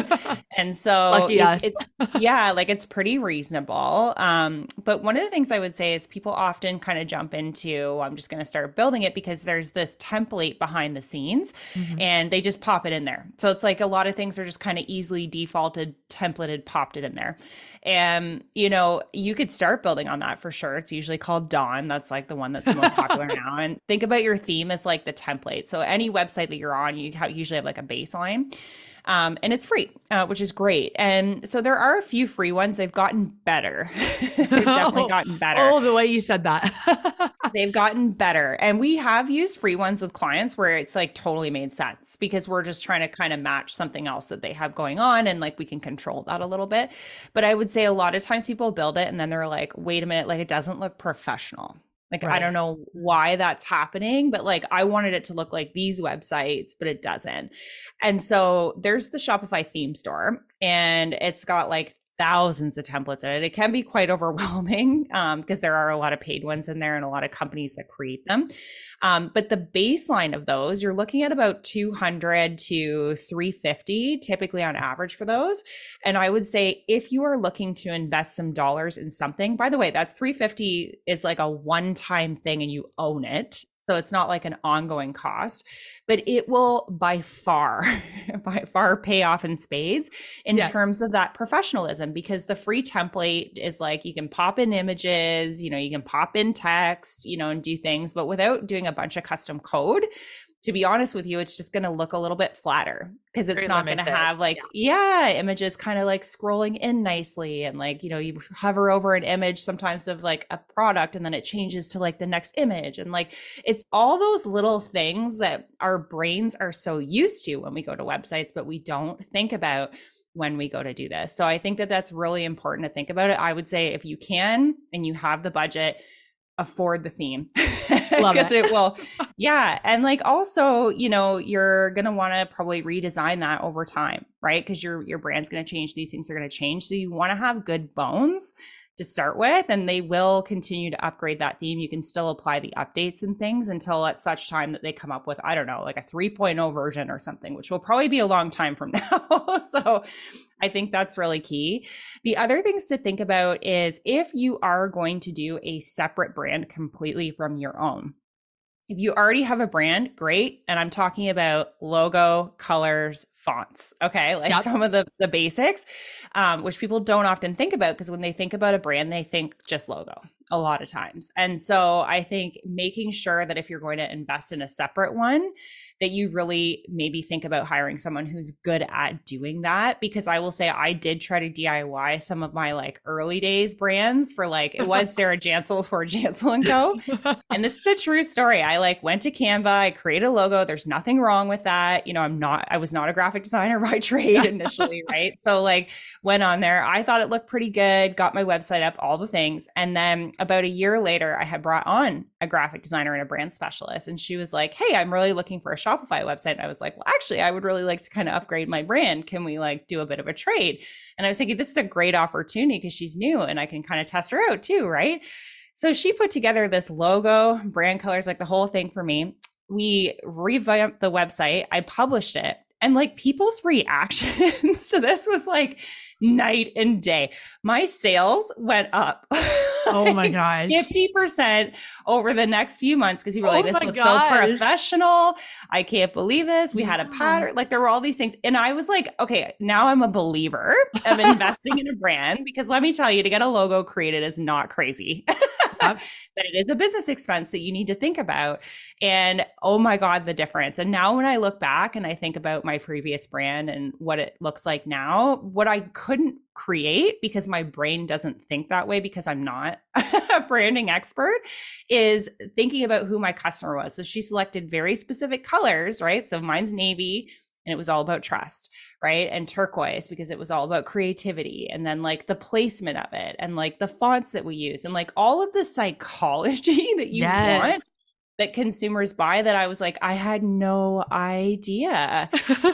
And so it's, it's, yeah, like it's pretty reasonable. Um, but one of the things I would say is people often kind of jump into, I'm just going to start building it because there's this template behind the scenes mm-hmm. and they just pop it in there. So it's like a lot of things are just kind of easily defaulted, templated, popped it in there. And, you know, you could start building on that for sure. It's usually called Dawn. That's like the one that's the most popular now. And think about your theme as like the template. So any website that you're on, you usually have like a baseline. um, and it's free, uh, which is great. And so there are a few free ones. They've gotten better. They've definitely oh, gotten better. Oh, the way you said that. They've gotten better. And we have used free ones with clients where it's like totally made sense because we're just trying to kind of match something else that they have going on. And like, we can control that a little bit. But I would say a lot of times people build it and then they're like, wait a minute, like it doesn't look professional. Like, right. I don't know why that's happening, but like I wanted it to look like these websites, but it doesn't. And so there's the Shopify theme store, and it's got like thousands of templates in it. It can be quite overwhelming um, because there are a lot of paid ones in there and a lot of companies that create them. Um, but the baseline of those, you're looking at about two hundred to three hundred fifty typically on average for those. And I would say if you are looking to invest some dollars in something, by the way, that's three hundred fifty is like a one-time thing and you own it. So it's not like an ongoing cost, but it will by far, by far pay off in spades in yes. terms of that professionalism, because the free template is like, you can pop in images, you know, you can pop in text, you know, and do things, but without doing a bunch of custom code, to be honest with you, it's just going to look a little bit flatter because it's very not going to have like, yeah, yeah images kind of like scrolling in nicely. And like, you know, you hover over an image sometimes of like a product and then it changes to like the next image. And like, it's all those little things that our brains are so used to when we go to websites, but we don't think about when we go to do this. So I think that that's really important to think about it. I would say if you can, and you have the budget, afford the theme. Love it. it will. Yeah. And like, also, you know, you're going to want to probably redesign that over time, right? Because your, your brand's going to change. These things are going to change. So you want to have good bones to start with, and they will continue to upgrade that theme. You can still apply the updates and things until at such time that they come up with, I don't know, like a three point oh version or something, which will probably be a long time from now. So I think that's really key. The other things to think about is if you are going to do a separate brand completely from your own. If you already have a brand, great. And I'm talking about logo, colors, fonts. Okay. Like yep. some of the, the basics, um, which people don't often think about because when they think about a brand, they think just logo a lot of times. And so I think making sure that if you're going to invest in a separate one, that you really maybe think about hiring someone who's good at doing that. Because I will say I did try to D I Y some of my like early days brands for like, it was Sarah Jansyn for Janselandco Co. And this is a true story. I like went to Canva, I created a logo. There's nothing wrong with that. You know, I'm not, I was not a graphic designer by trade initially, right? So like went on there, I thought it looked pretty good, got my website up, all the things. And then about a year later, I had brought on a graphic designer and a brand specialist. And she was like, hey, I'm really looking for a Shopify website. And I was like, well, actually, I would really like to kind of upgrade my brand. Can we like do a bit of a trade? And I was thinking, this is a great opportunity because she's new and I can kind of test her out too, right? So she put together this logo, brand colors, like the whole thing for me. We revamped the website. I published it. And like people's reactions to this was like night and day. My sales went up. Oh my gosh. fifty percent over the next few months because people were like, this looks so professional. I can't believe this. We had a pattern. Like there were all these things. And I was like, okay, now I'm a believer of investing in a brand because let me tell you, to get a logo created is not crazy. But it is a business expense that you need to think about. And oh my God, the difference. And now when I look back and I think about my previous brand and what it looks like now, what I couldn't create because my brain doesn't think that way because I'm not a branding expert is thinking about who my customer was. So she selected very specific colors, right? So mine's navy. And it was all about trust, right? And turquoise, because it was all about creativity. And then like the placement of it and like the fonts that we use and like all of the psychology that you yes. want that consumers buy that I was like, I had no idea.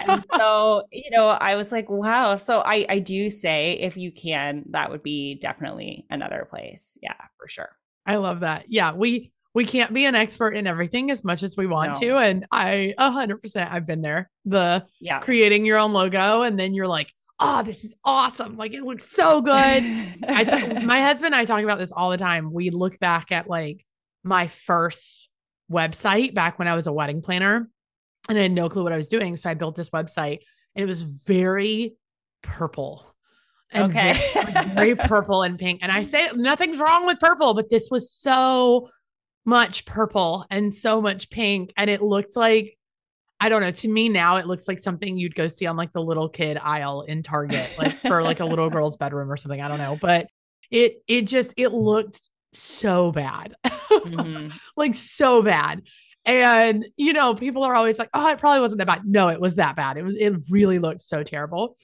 And so, you know, I was like, wow. So I, I do say if you can, that would be definitely another place. Yeah, for sure. I love that. Yeah. We, We can't be an expert in everything as much as we want no. to. And I one hundred percent I've been there. The yeah. creating your own logo. And then you're like, oh, this is awesome. Like it looks so good. I t- my husband and I talk about this all the time. We look back at like my first website back when I was a wedding planner and I had no clue what I was doing. So I built this website and it was very purple. And okay. very, very purple and pink. And I say nothing's wrong with purple, but this was so much purple and so much pink. And it looked like, I don't know. To me now, it looks like something you'd go see on like the little kid aisle in Target, like for like a little girl's bedroom or something. I don't know, but it, it just, it looked so bad, mm-hmm. like so bad. And, you know, people are always like, oh, it probably wasn't that bad. No, it was that bad. It was, it really looked so terrible,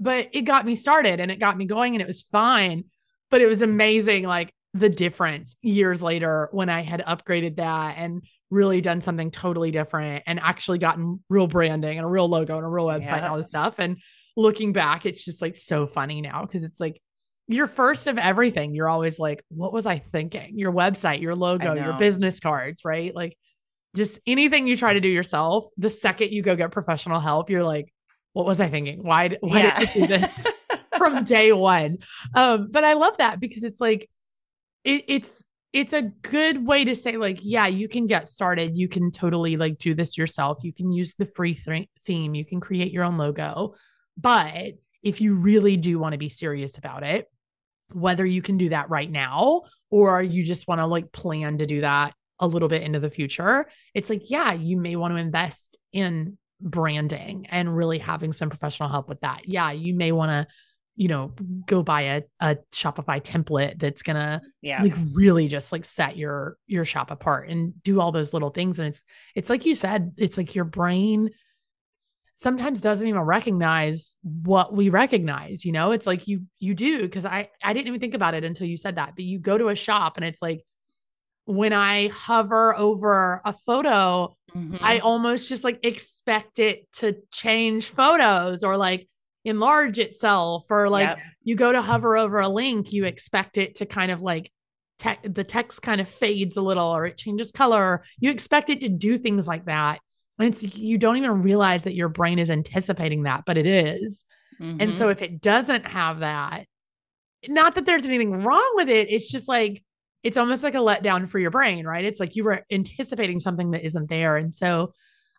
but it got me started and it got me going and it was fine, but it was amazing. Like the difference years later when I had upgraded that and really done something totally different and actually gotten real branding and a real logo and a real website yeah. and all this stuff. And looking back, it's just like so funny now. Cause it's like you're first of everything. You're always like, what was I thinking? Your website, your logo, your business cards, right? Like just anything you try to do yourself. The second you go get professional help, you're like, what was I thinking? Why, why yeah. did I do this from day one? Um, but I love that because it's like, it, it's, it's a good way to say like, yeah, you can get started. You can totally like do this yourself. You can use the free th- theme. You can create your own logo. But if you really do want to be serious about it, whether you can do that right now, or you just want to like plan to do that a little bit into the future, it's like, yeah, you may want to invest in branding and really having some professional help with that. Yeah. You may want to, you know, go buy a, a Shopify template that's gonna yeah. like really just like set your, your shop apart and do all those little things. And it's, it's like you said, it's like your brain sometimes doesn't even recognize what we recognize, you know, it's like you, you do. Cause I, I didn't even think about it until you said that, but you go to a shop and it's like, when I hover over a photo, mm-hmm. I almost just like expect it to change photos or like enlarge itself, or like yep. you go to hover over a link, you expect it to kind of like te- the text kind of fades a little, or it changes color. You expect it to do things like that. And it's, you don't even realize that your brain is anticipating that, but it is. Mm-hmm. And so if it doesn't have that, not that there's anything wrong with it, it's just like, it's almost like a letdown for your brain, right? It's like you were anticipating something that isn't there. And so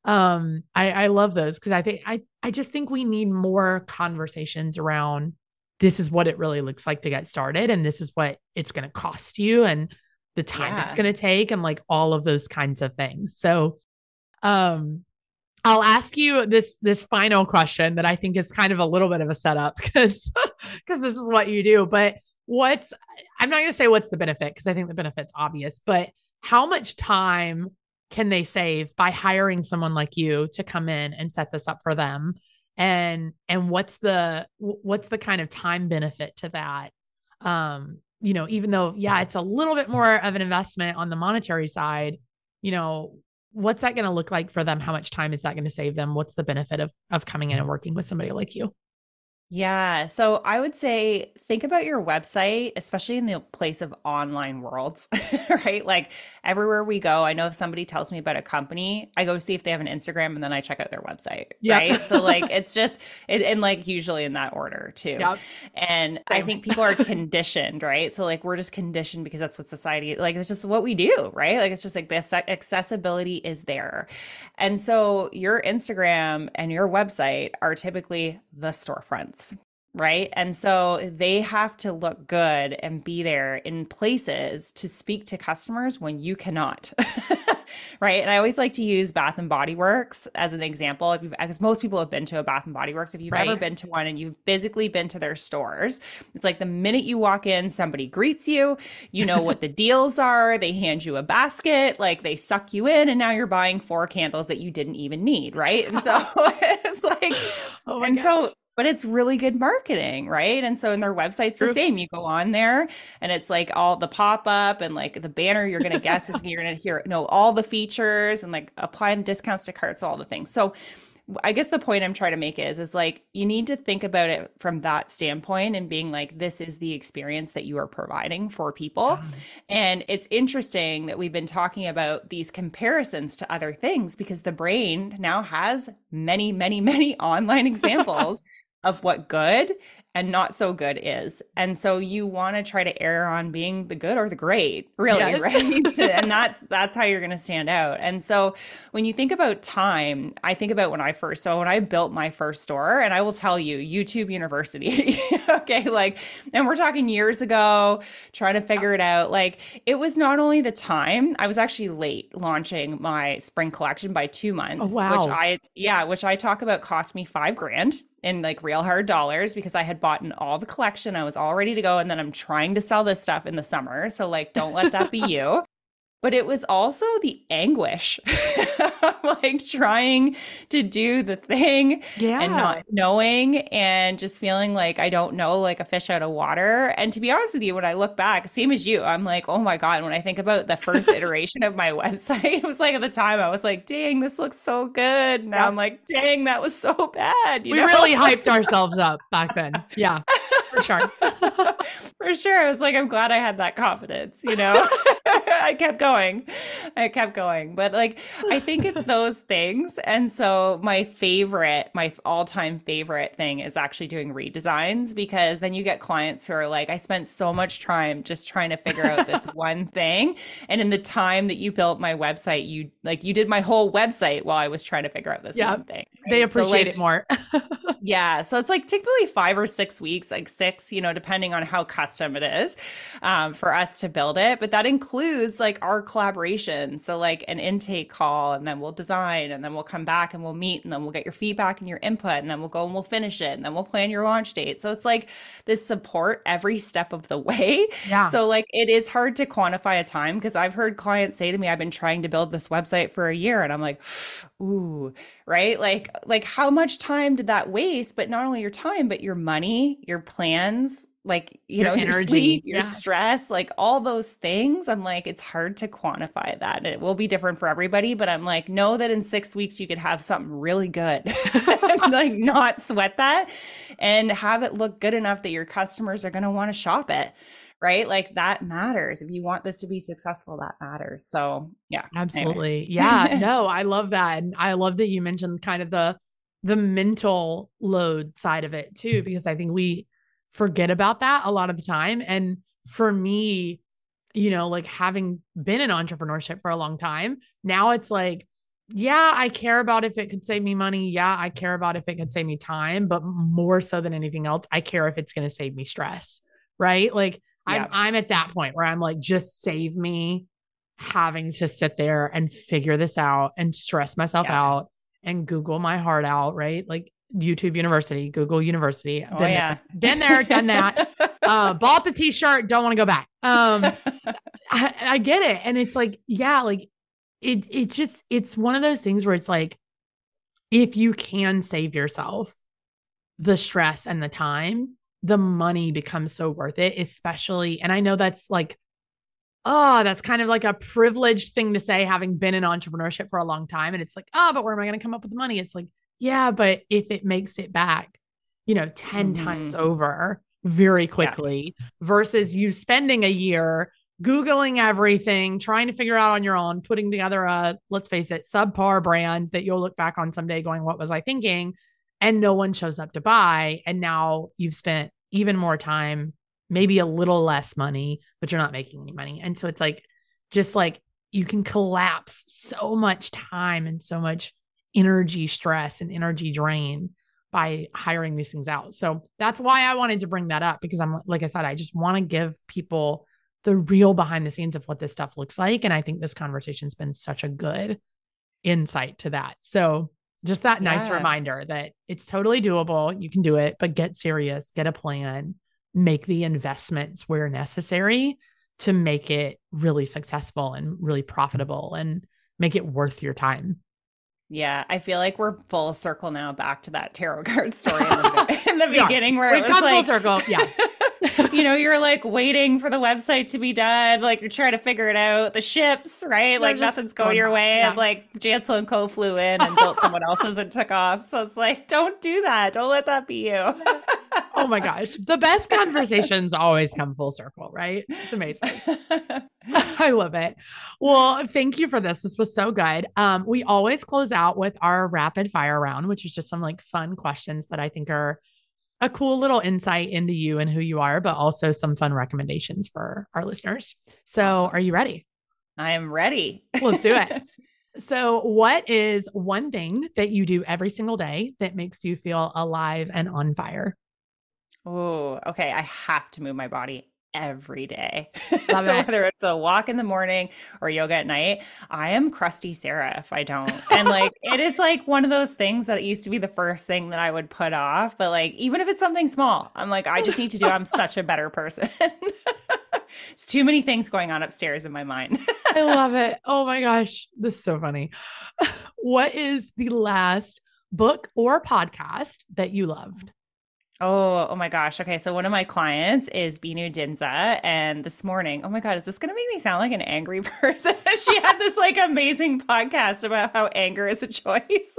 Um, I, I love those. Cause I think, I, I just think we need more conversations around this is what it really looks like to get started. And this is what it's going to cost you and the time yeah. it's going to take and like all of those kinds of things. So, um, I'll ask you this, this final question that I think is kind of a little bit of a setup because, because this is what you do, but what's, I'm not going to say what's the benefit, cause I think the benefit's obvious, but how much time can they save by hiring someone like you to come in and set this up for them? And, and what's the, what's the kind of time benefit to that? Um, you know, even though, yeah, it's a little bit more of an investment on the monetary side, you know, what's that going to look like for them? How much time is that going to save them? What's the benefit of, of coming in and working with somebody like you? Yeah. So I would say, think about your website, especially in the place of online worlds, right? Like everywhere we go, I know if somebody tells me about a company, I go see if they have an Instagram and then I check out their website, yeah. right? So like, it's just, it, and like usually in that order too. Yep. And same. I think people are conditioned, right? So like, we're just conditioned because that's what society, like, it's just what we do, right? Like, it's just like the accessibility is there. And so your Instagram and your website are typically the storefronts. Right. And so they have to look good and be there in places to speak to customers when you cannot. Right. And I always like to use Bath and Body Works as an example. If you've, because most people have been to a Bath and Body Works. If you've right. ever been to one and you've physically been to their stores, it's like the minute you walk in, somebody greets you, you know what the deals are. They hand you a basket, like they suck you in, and now you're buying four candles that you didn't even need. Right. And so it's like, oh my and God. so. But it's really good marketing, right? And so in their website's True. the same. You go on there and it's like all the pop-up and like the banner you're going to guess is you're going to hear, know all the features and like apply the discounts to carts, all the things. So I guess the point I'm trying to make is, is like, you need to think about it from that standpoint and being like, this is the experience that you are providing for people. Mm-hmm. And it's interesting that we've been talking about these comparisons to other things because the brain now has many, many, many online examples of what good and not so good is. And so you want to try to err on being the good or the great, really, yes. right? And that's that's how you're going to stand out. And so when you think about time, I think about when I first, so when I built my first store, and I will tell you, YouTube University, okay, like, and we're talking years ago, trying to figure it out. Like, it was not only the time, I was actually late launching my spring collection by two months, oh, wow. which I, yeah, which I talk about cost me five grand. In like real hard dollars, because I had bought in all the collection. I was all ready to go. And then I'm trying to sell this stuff in the summer. So like, don't let that be you. But it was also the anguish, like trying to do the thing yeah. and not knowing and just feeling like I don't know, like a fish out of water. And to be honest with you, when I look back, same as you, I'm like, oh my God, when I think about the first iteration of my website, it was like at the time I was like, dang, this looks so good. Now yep. I'm like, dang, that was so bad. You we know? Really hyped ourselves up back then. Yeah, for sure. For sure. I was like, I'm glad I had that confidence, you know? I kept going. I kept going. But like, I think it's those things. And so my favorite, my all-time favorite thing is actually doing redesigns, because then you get clients who are like, I spent so much time just trying to figure out this one thing. And in the time that you built my website, you like, you did my whole website while I was trying to figure out this yeah, one thing. Right? They appreciate so like, it more. yeah. So it's like typically five or six weeks, like six, you know, depending on how custom it is um, for us to build it. But that includes like our collaboration. So like an intake call, and then we'll design, and then we'll come back and we'll meet, and then we'll get your feedback and your input, and then we'll go and we'll finish it, and then we'll plan your launch date. So it's like this support every step of the way. Yeah. So like it is hard to quantify a time, because I've heard clients say to me, I've been trying to build this website for a year. And I'm like, ooh, right? Like, like how much time did that waste? But not only your time, but your money, your plans, like, you your know, energy. Your sleep, your yeah. stress, like all those things. I'm like, it's hard to quantify that. And it will be different for everybody, but I'm like, know that in six weeks you could have something really good, and like not sweat that and have it look good enough that your customers are going to want to shop it. Right? Like that matters. If you want this to be successful, that matters. So yeah. Absolutely. Anyway. yeah. No, I love that. And I love that you mentioned kind of the, the mental load side of it too, because I think we forget about that a lot of the time. And for me, you know, like having been in entrepreneurship for a long time, now it's like, yeah, I care about if it could save me money. Yeah. I care about if it could save me time, but more so than anything else, I care if it's going to save me stress. Right? Like, I'm, yep. I'm at that point where I'm like, just save me having to sit there and figure this out and stress myself yeah. out and Google my heart out. Right. Like YouTube University, Google University. Oh, been, yeah. there, been there, done that, uh, bought the t-shirt. Don't want to go back. Um, I, I get it. And it's like, yeah, like it, it just, it's one of those things where it's like, if you can save yourself the stress and the time, the money becomes so worth it, especially. And I know that's like, oh, that's kind of like a privileged thing to say, having been in entrepreneurship for a long time. And it's like, oh, but where am I going to come up with the money? It's like, yeah, but if it makes it back, you know, ten mm-hmm. times over very quickly yeah. versus you spending a year Googling everything, trying to figure out on your own, putting together a, let's face it, subpar brand that you'll look back on someday going, what was I thinking? And no one shows up to buy. And now you've spent even more time, maybe a little less money, but you're not making any money. And so it's like, just like you can collapse so much time and so much energy stress and energy drain by hiring these things out. So that's why I wanted to bring that up, because I'm, like I said, I just want to give people the real behind the scenes of what this stuff looks like. And I think this conversation's been such a good insight to that. So just that nice yeah. reminder that it's totally doable. You can do it, but get serious, get a plan, make the investments where necessary to make it really successful and really profitable and make it worth your time. Yeah. I feel like we're full circle now back to that tarot card story in the, in the beginning where We've it was like, full circle. Yeah. you know, you're like waiting for the website to be done. Like you're trying to figure it out. The ships, right? They're like nothing's going, going your way. Yeah. And like Janselandco Co flew in and built someone else's and took off. So it's like, don't do that. Don't let that be you. Oh my gosh. The best conversations always come full circle, right? It's amazing. I love it. Well, thank you for this. This was so good. Um, we always close out with our rapid fire round, which is just some like fun questions that I think are a cool little insight into you and who you are, but also some fun recommendations for our listeners. So awesome. Are you ready? I am ready. Let's do it. So what is one thing that you do every single day that makes you feel alive and on fire? Oh, okay. I have to move my body every day. Love so it. Whether it's a walk in the morning or yoga at night, I am crusty Sarah if I don't. And like, it is like one of those things that it used to be the first thing that I would put off. But like, even if it's something small, I'm like, I just need to do, I'm such a better person. It's too many things going on upstairs in my mind. I love it. Oh my gosh. This is so funny. What is the last book or podcast that you loved? Oh, oh my gosh. Okay. So one of my clients is Binu Dinza. And this morning, oh my God, is this going to make me sound like an angry person? She had this like amazing podcast about how anger is a choice.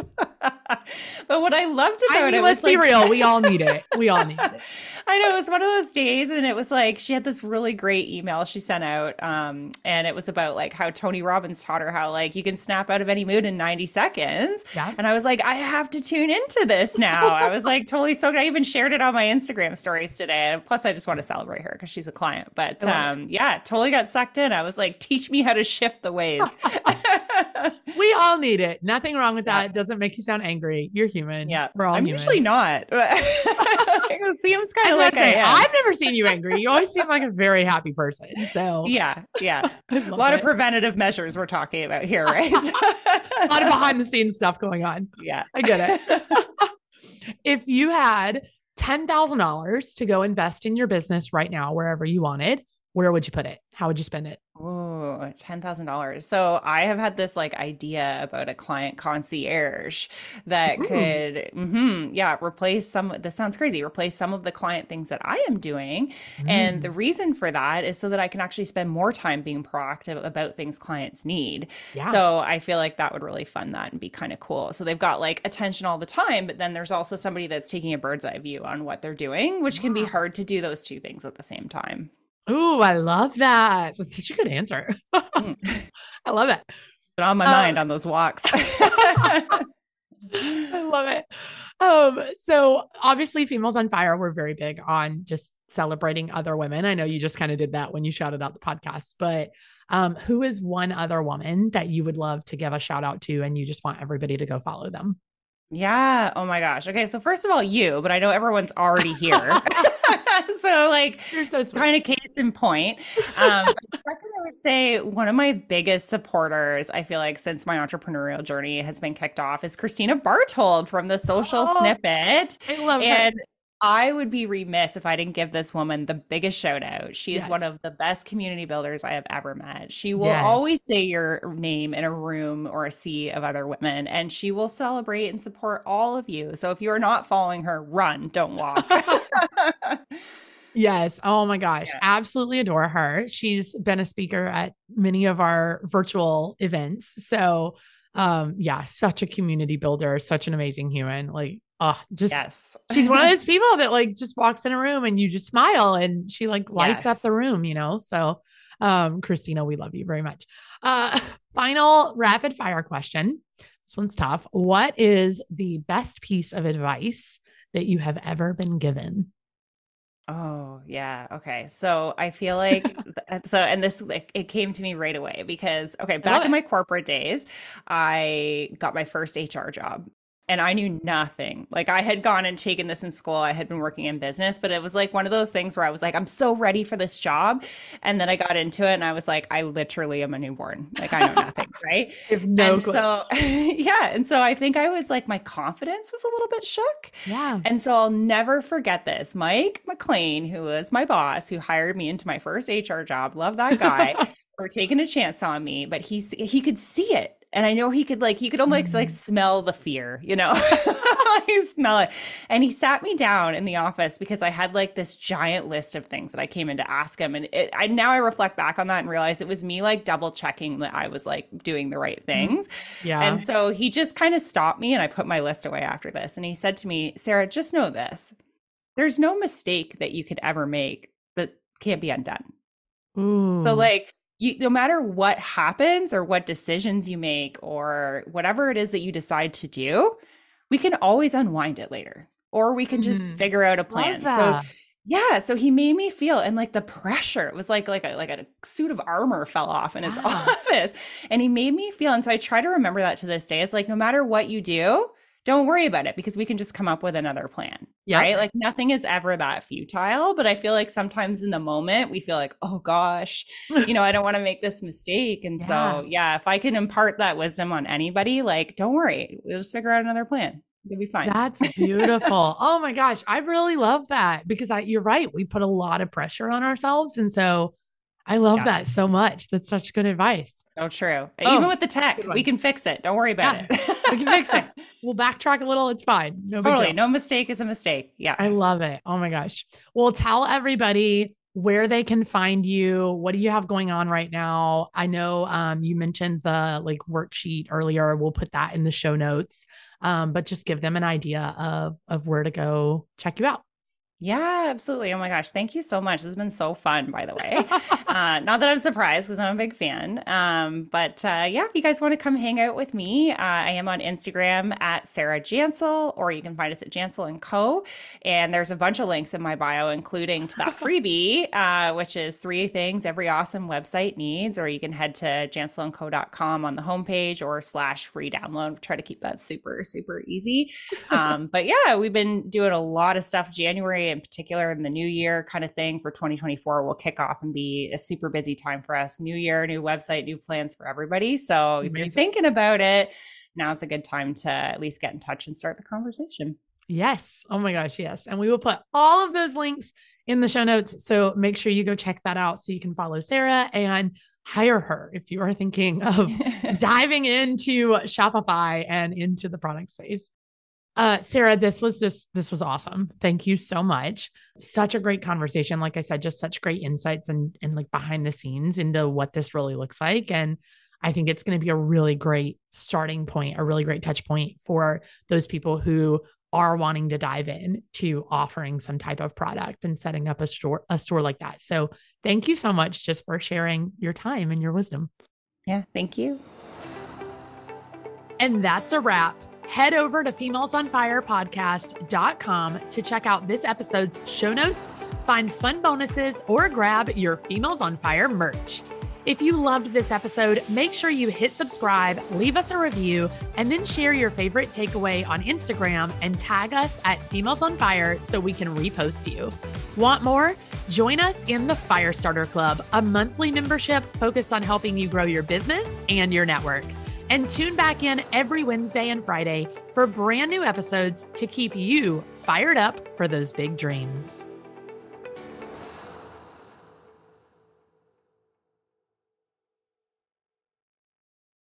But what I loved about I mean, it let's was be like, real. We all need it. We all need it. I know. It was one of those days. And it was like, she had this really great email she sent out. Um, and it was about like how Tony Robbins taught her how like you can snap out of any mood in ninety seconds. Yeah. And I was like, I have to tune into this now. I was like, totally soaked. I even shared it on my Instagram stories today. And plus I just want to celebrate her because she's a client, but um, yeah, totally got sucked in. I was like, teach me how to shift the ways. We all need it. Nothing wrong with that. Yeah. It doesn't make you sound angry. You're human. Yeah. We're all I'm human. Usually not. It seems kind of like I am. I've never seen you angry. You always seem like a very happy person. So yeah. Yeah. A lot it. of preventative measures we're talking about here, right? A lot of behind the scenes stuff going on. Yeah. I get it. If you had ten thousand dollars to go invest in your business right now, wherever you wanted, where would you put it? How would you spend it? Oh, ten thousand dollars. So I have had this like idea about a client concierge that Ooh. could, mm-hmm, yeah, replace some, this sounds crazy, replace some of the client things that I am doing. Mm. And the reason for that is so that I can actually spend more time being proactive about things clients need. Yeah. So I feel like that would really fund that and be kind of cool. So they've got like attention all the time, but then there's also somebody that's taking a bird's eye view on what they're doing, which can be hard to do those two things at the same time. Oh, I love that. That's such a good answer. I love it. It's on my um, mind on those walks. I love it. Um, so obviously Females on Fire, we're very big on just celebrating other women. I know you just kind of did that when you shouted out the podcast, but um, who is one other woman that you would love to give a shout out to and you just want everybody to go follow them? Yeah. Oh my gosh. Okay. So first of all, you, but I know everyone's already here. So like, you're so sweet. Kind of case in point. Um, but second, I would say one of my biggest supporters, I feel like since my entrepreneurial journey has been kicked off, is Christina Barthold from the Social oh, Snippet. I love and- her. I would be remiss if I didn't give this woman the biggest shout out. She is yes. one of the best community builders I have ever met. She will yes. always say your name in a room or a sea of other women, and she will celebrate and support all of you. So if you are not following her, run, don't walk. Yes. Oh my gosh. Yeah. Absolutely adore her. She's been a speaker at many of our virtual events. So um, yeah, such a community builder, such an amazing human. Like, Oh, just, yes. She's one of those people that like just walks in a room and you just smile and she like lights yes. up the room, you know? So, um, Christina, we love you very much. Uh, final rapid fire question. This one's tough. What is the best piece of advice that you have ever been given? Oh yeah. Okay. So I feel like, th- so, and this, like, it came to me right away because, okay, back in my corporate days, I got my first H R job. And I knew nothing. Like I had gone and taken this in school. I had been working in business, but it was like one of those things where I was like, I'm so ready for this job. And then I got into it and I was like, I literally am a newborn. Like I know nothing, right? If no and clue. So yeah. And so I think I was like, my confidence was a little bit shook. Yeah. And so I'll never forget this. Mike McLean, who was my boss, who hired me into my first H R job. Love that guy for taking a chance on me, but he, he could see it. And I know he could like, he could almost like smell the fear, you know, I smell it. And he sat me down in the office because I had like this giant list of things that I came in to ask him. And it, I, now I reflect back on that and realize it was me like double checking that I was like doing the right things. Yeah. And so he just kind of stopped me and I put my list away after this. And he said to me, Sarah, just know this, there's no mistake that you could ever make that can't be undone. Ooh. So like, You, no matter what happens or what decisions you make or whatever it is that you decide to do, we can always unwind it later. or we can just mm-hmm. figure out a plan. So yeah, so he made me feel, and like the pressure, it was like like a, like a suit of armor fell off in his wow. office, and he made me feel. And so I try to remember that to this day. It's like, no matter what you do, don't worry about it, because we can just come up with another plan, yep. right? Like nothing is ever that futile, but I feel like sometimes in the moment we feel like, oh gosh, you know, I don't want to make this mistake. And yeah. so, yeah, if I can impart that wisdom on anybody, like, don't worry, we'll just figure out another plan. It'll be fine. That's beautiful. Oh my gosh. I really love that, because I, you're right. We put a lot of pressure on ourselves. And so I love yeah. that so much. That's such good advice. So true. Oh, even with the tech, we can fix it. Don't worry about yeah. it. We can fix it. We'll backtrack a little. It's fine. No big totally. Deal. No mistake is a mistake. Yeah. I love it. Oh my gosh. Well, tell everybody where they can find you. What do you have going on right now? I know um, you mentioned the like worksheet earlier. We'll put that in the show notes, um, but just give them an idea of, of where to go check you out. Yeah, absolutely. Oh my gosh. Thank you so much. This has been so fun, by the way. Uh, not that I'm surprised, because I'm a big fan. Um, but uh, yeah, if you guys want to come hang out with me, uh, I am on Instagram at Sarah Jansyn, or you can find us at Janseland Co. And there's a bunch of links in my bio, including to that freebie, uh, which is three things every awesome website needs, or you can head to Janseland co dot com on the homepage, or slash free download. We try to keep that super, super easy. Um, but yeah, we've been doing a lot of stuff. January in particular, in the new year kind of thing for twenty twenty-four will kick off and be a super busy time for us. New year, new website, new plans for everybody. So amazing. If you're thinking about it, now's a good time to at least get in touch and start the conversation. Yes. Oh my gosh. Yes. And we will put all of those links in the show notes. So make sure you go check that out so you can follow Sarah and hire her if you are thinking of diving into Shopify and into the product space. Uh, Sarah, this was just, this was awesome. Thank you so much. Such a great conversation. Like I said, just such great insights and, and like behind the scenes into what this really looks like. And I think it's going to be a really great starting point, a really great touch point for those people who are wanting to dive in to offering some type of product and setting up a store, a store like that. So thank you so much just for sharing your time and your wisdom. Yeah. Thank you. And that's a wrap. Head over to females on fire podcast dot com to check out this episode's show notes, find fun bonuses, or grab your Females on Fire merch. If you loved this episode, make sure you hit subscribe, leave us a review, and then share your favorite takeaway on Instagram and tag us at Females on Fire so we can repost you. Want more? Join us in the Fire Starter Club, a monthly membership focused on helping you grow your business and your network. And tune back in every Wednesday and Friday for brand new episodes to keep you fired up for those big dreams.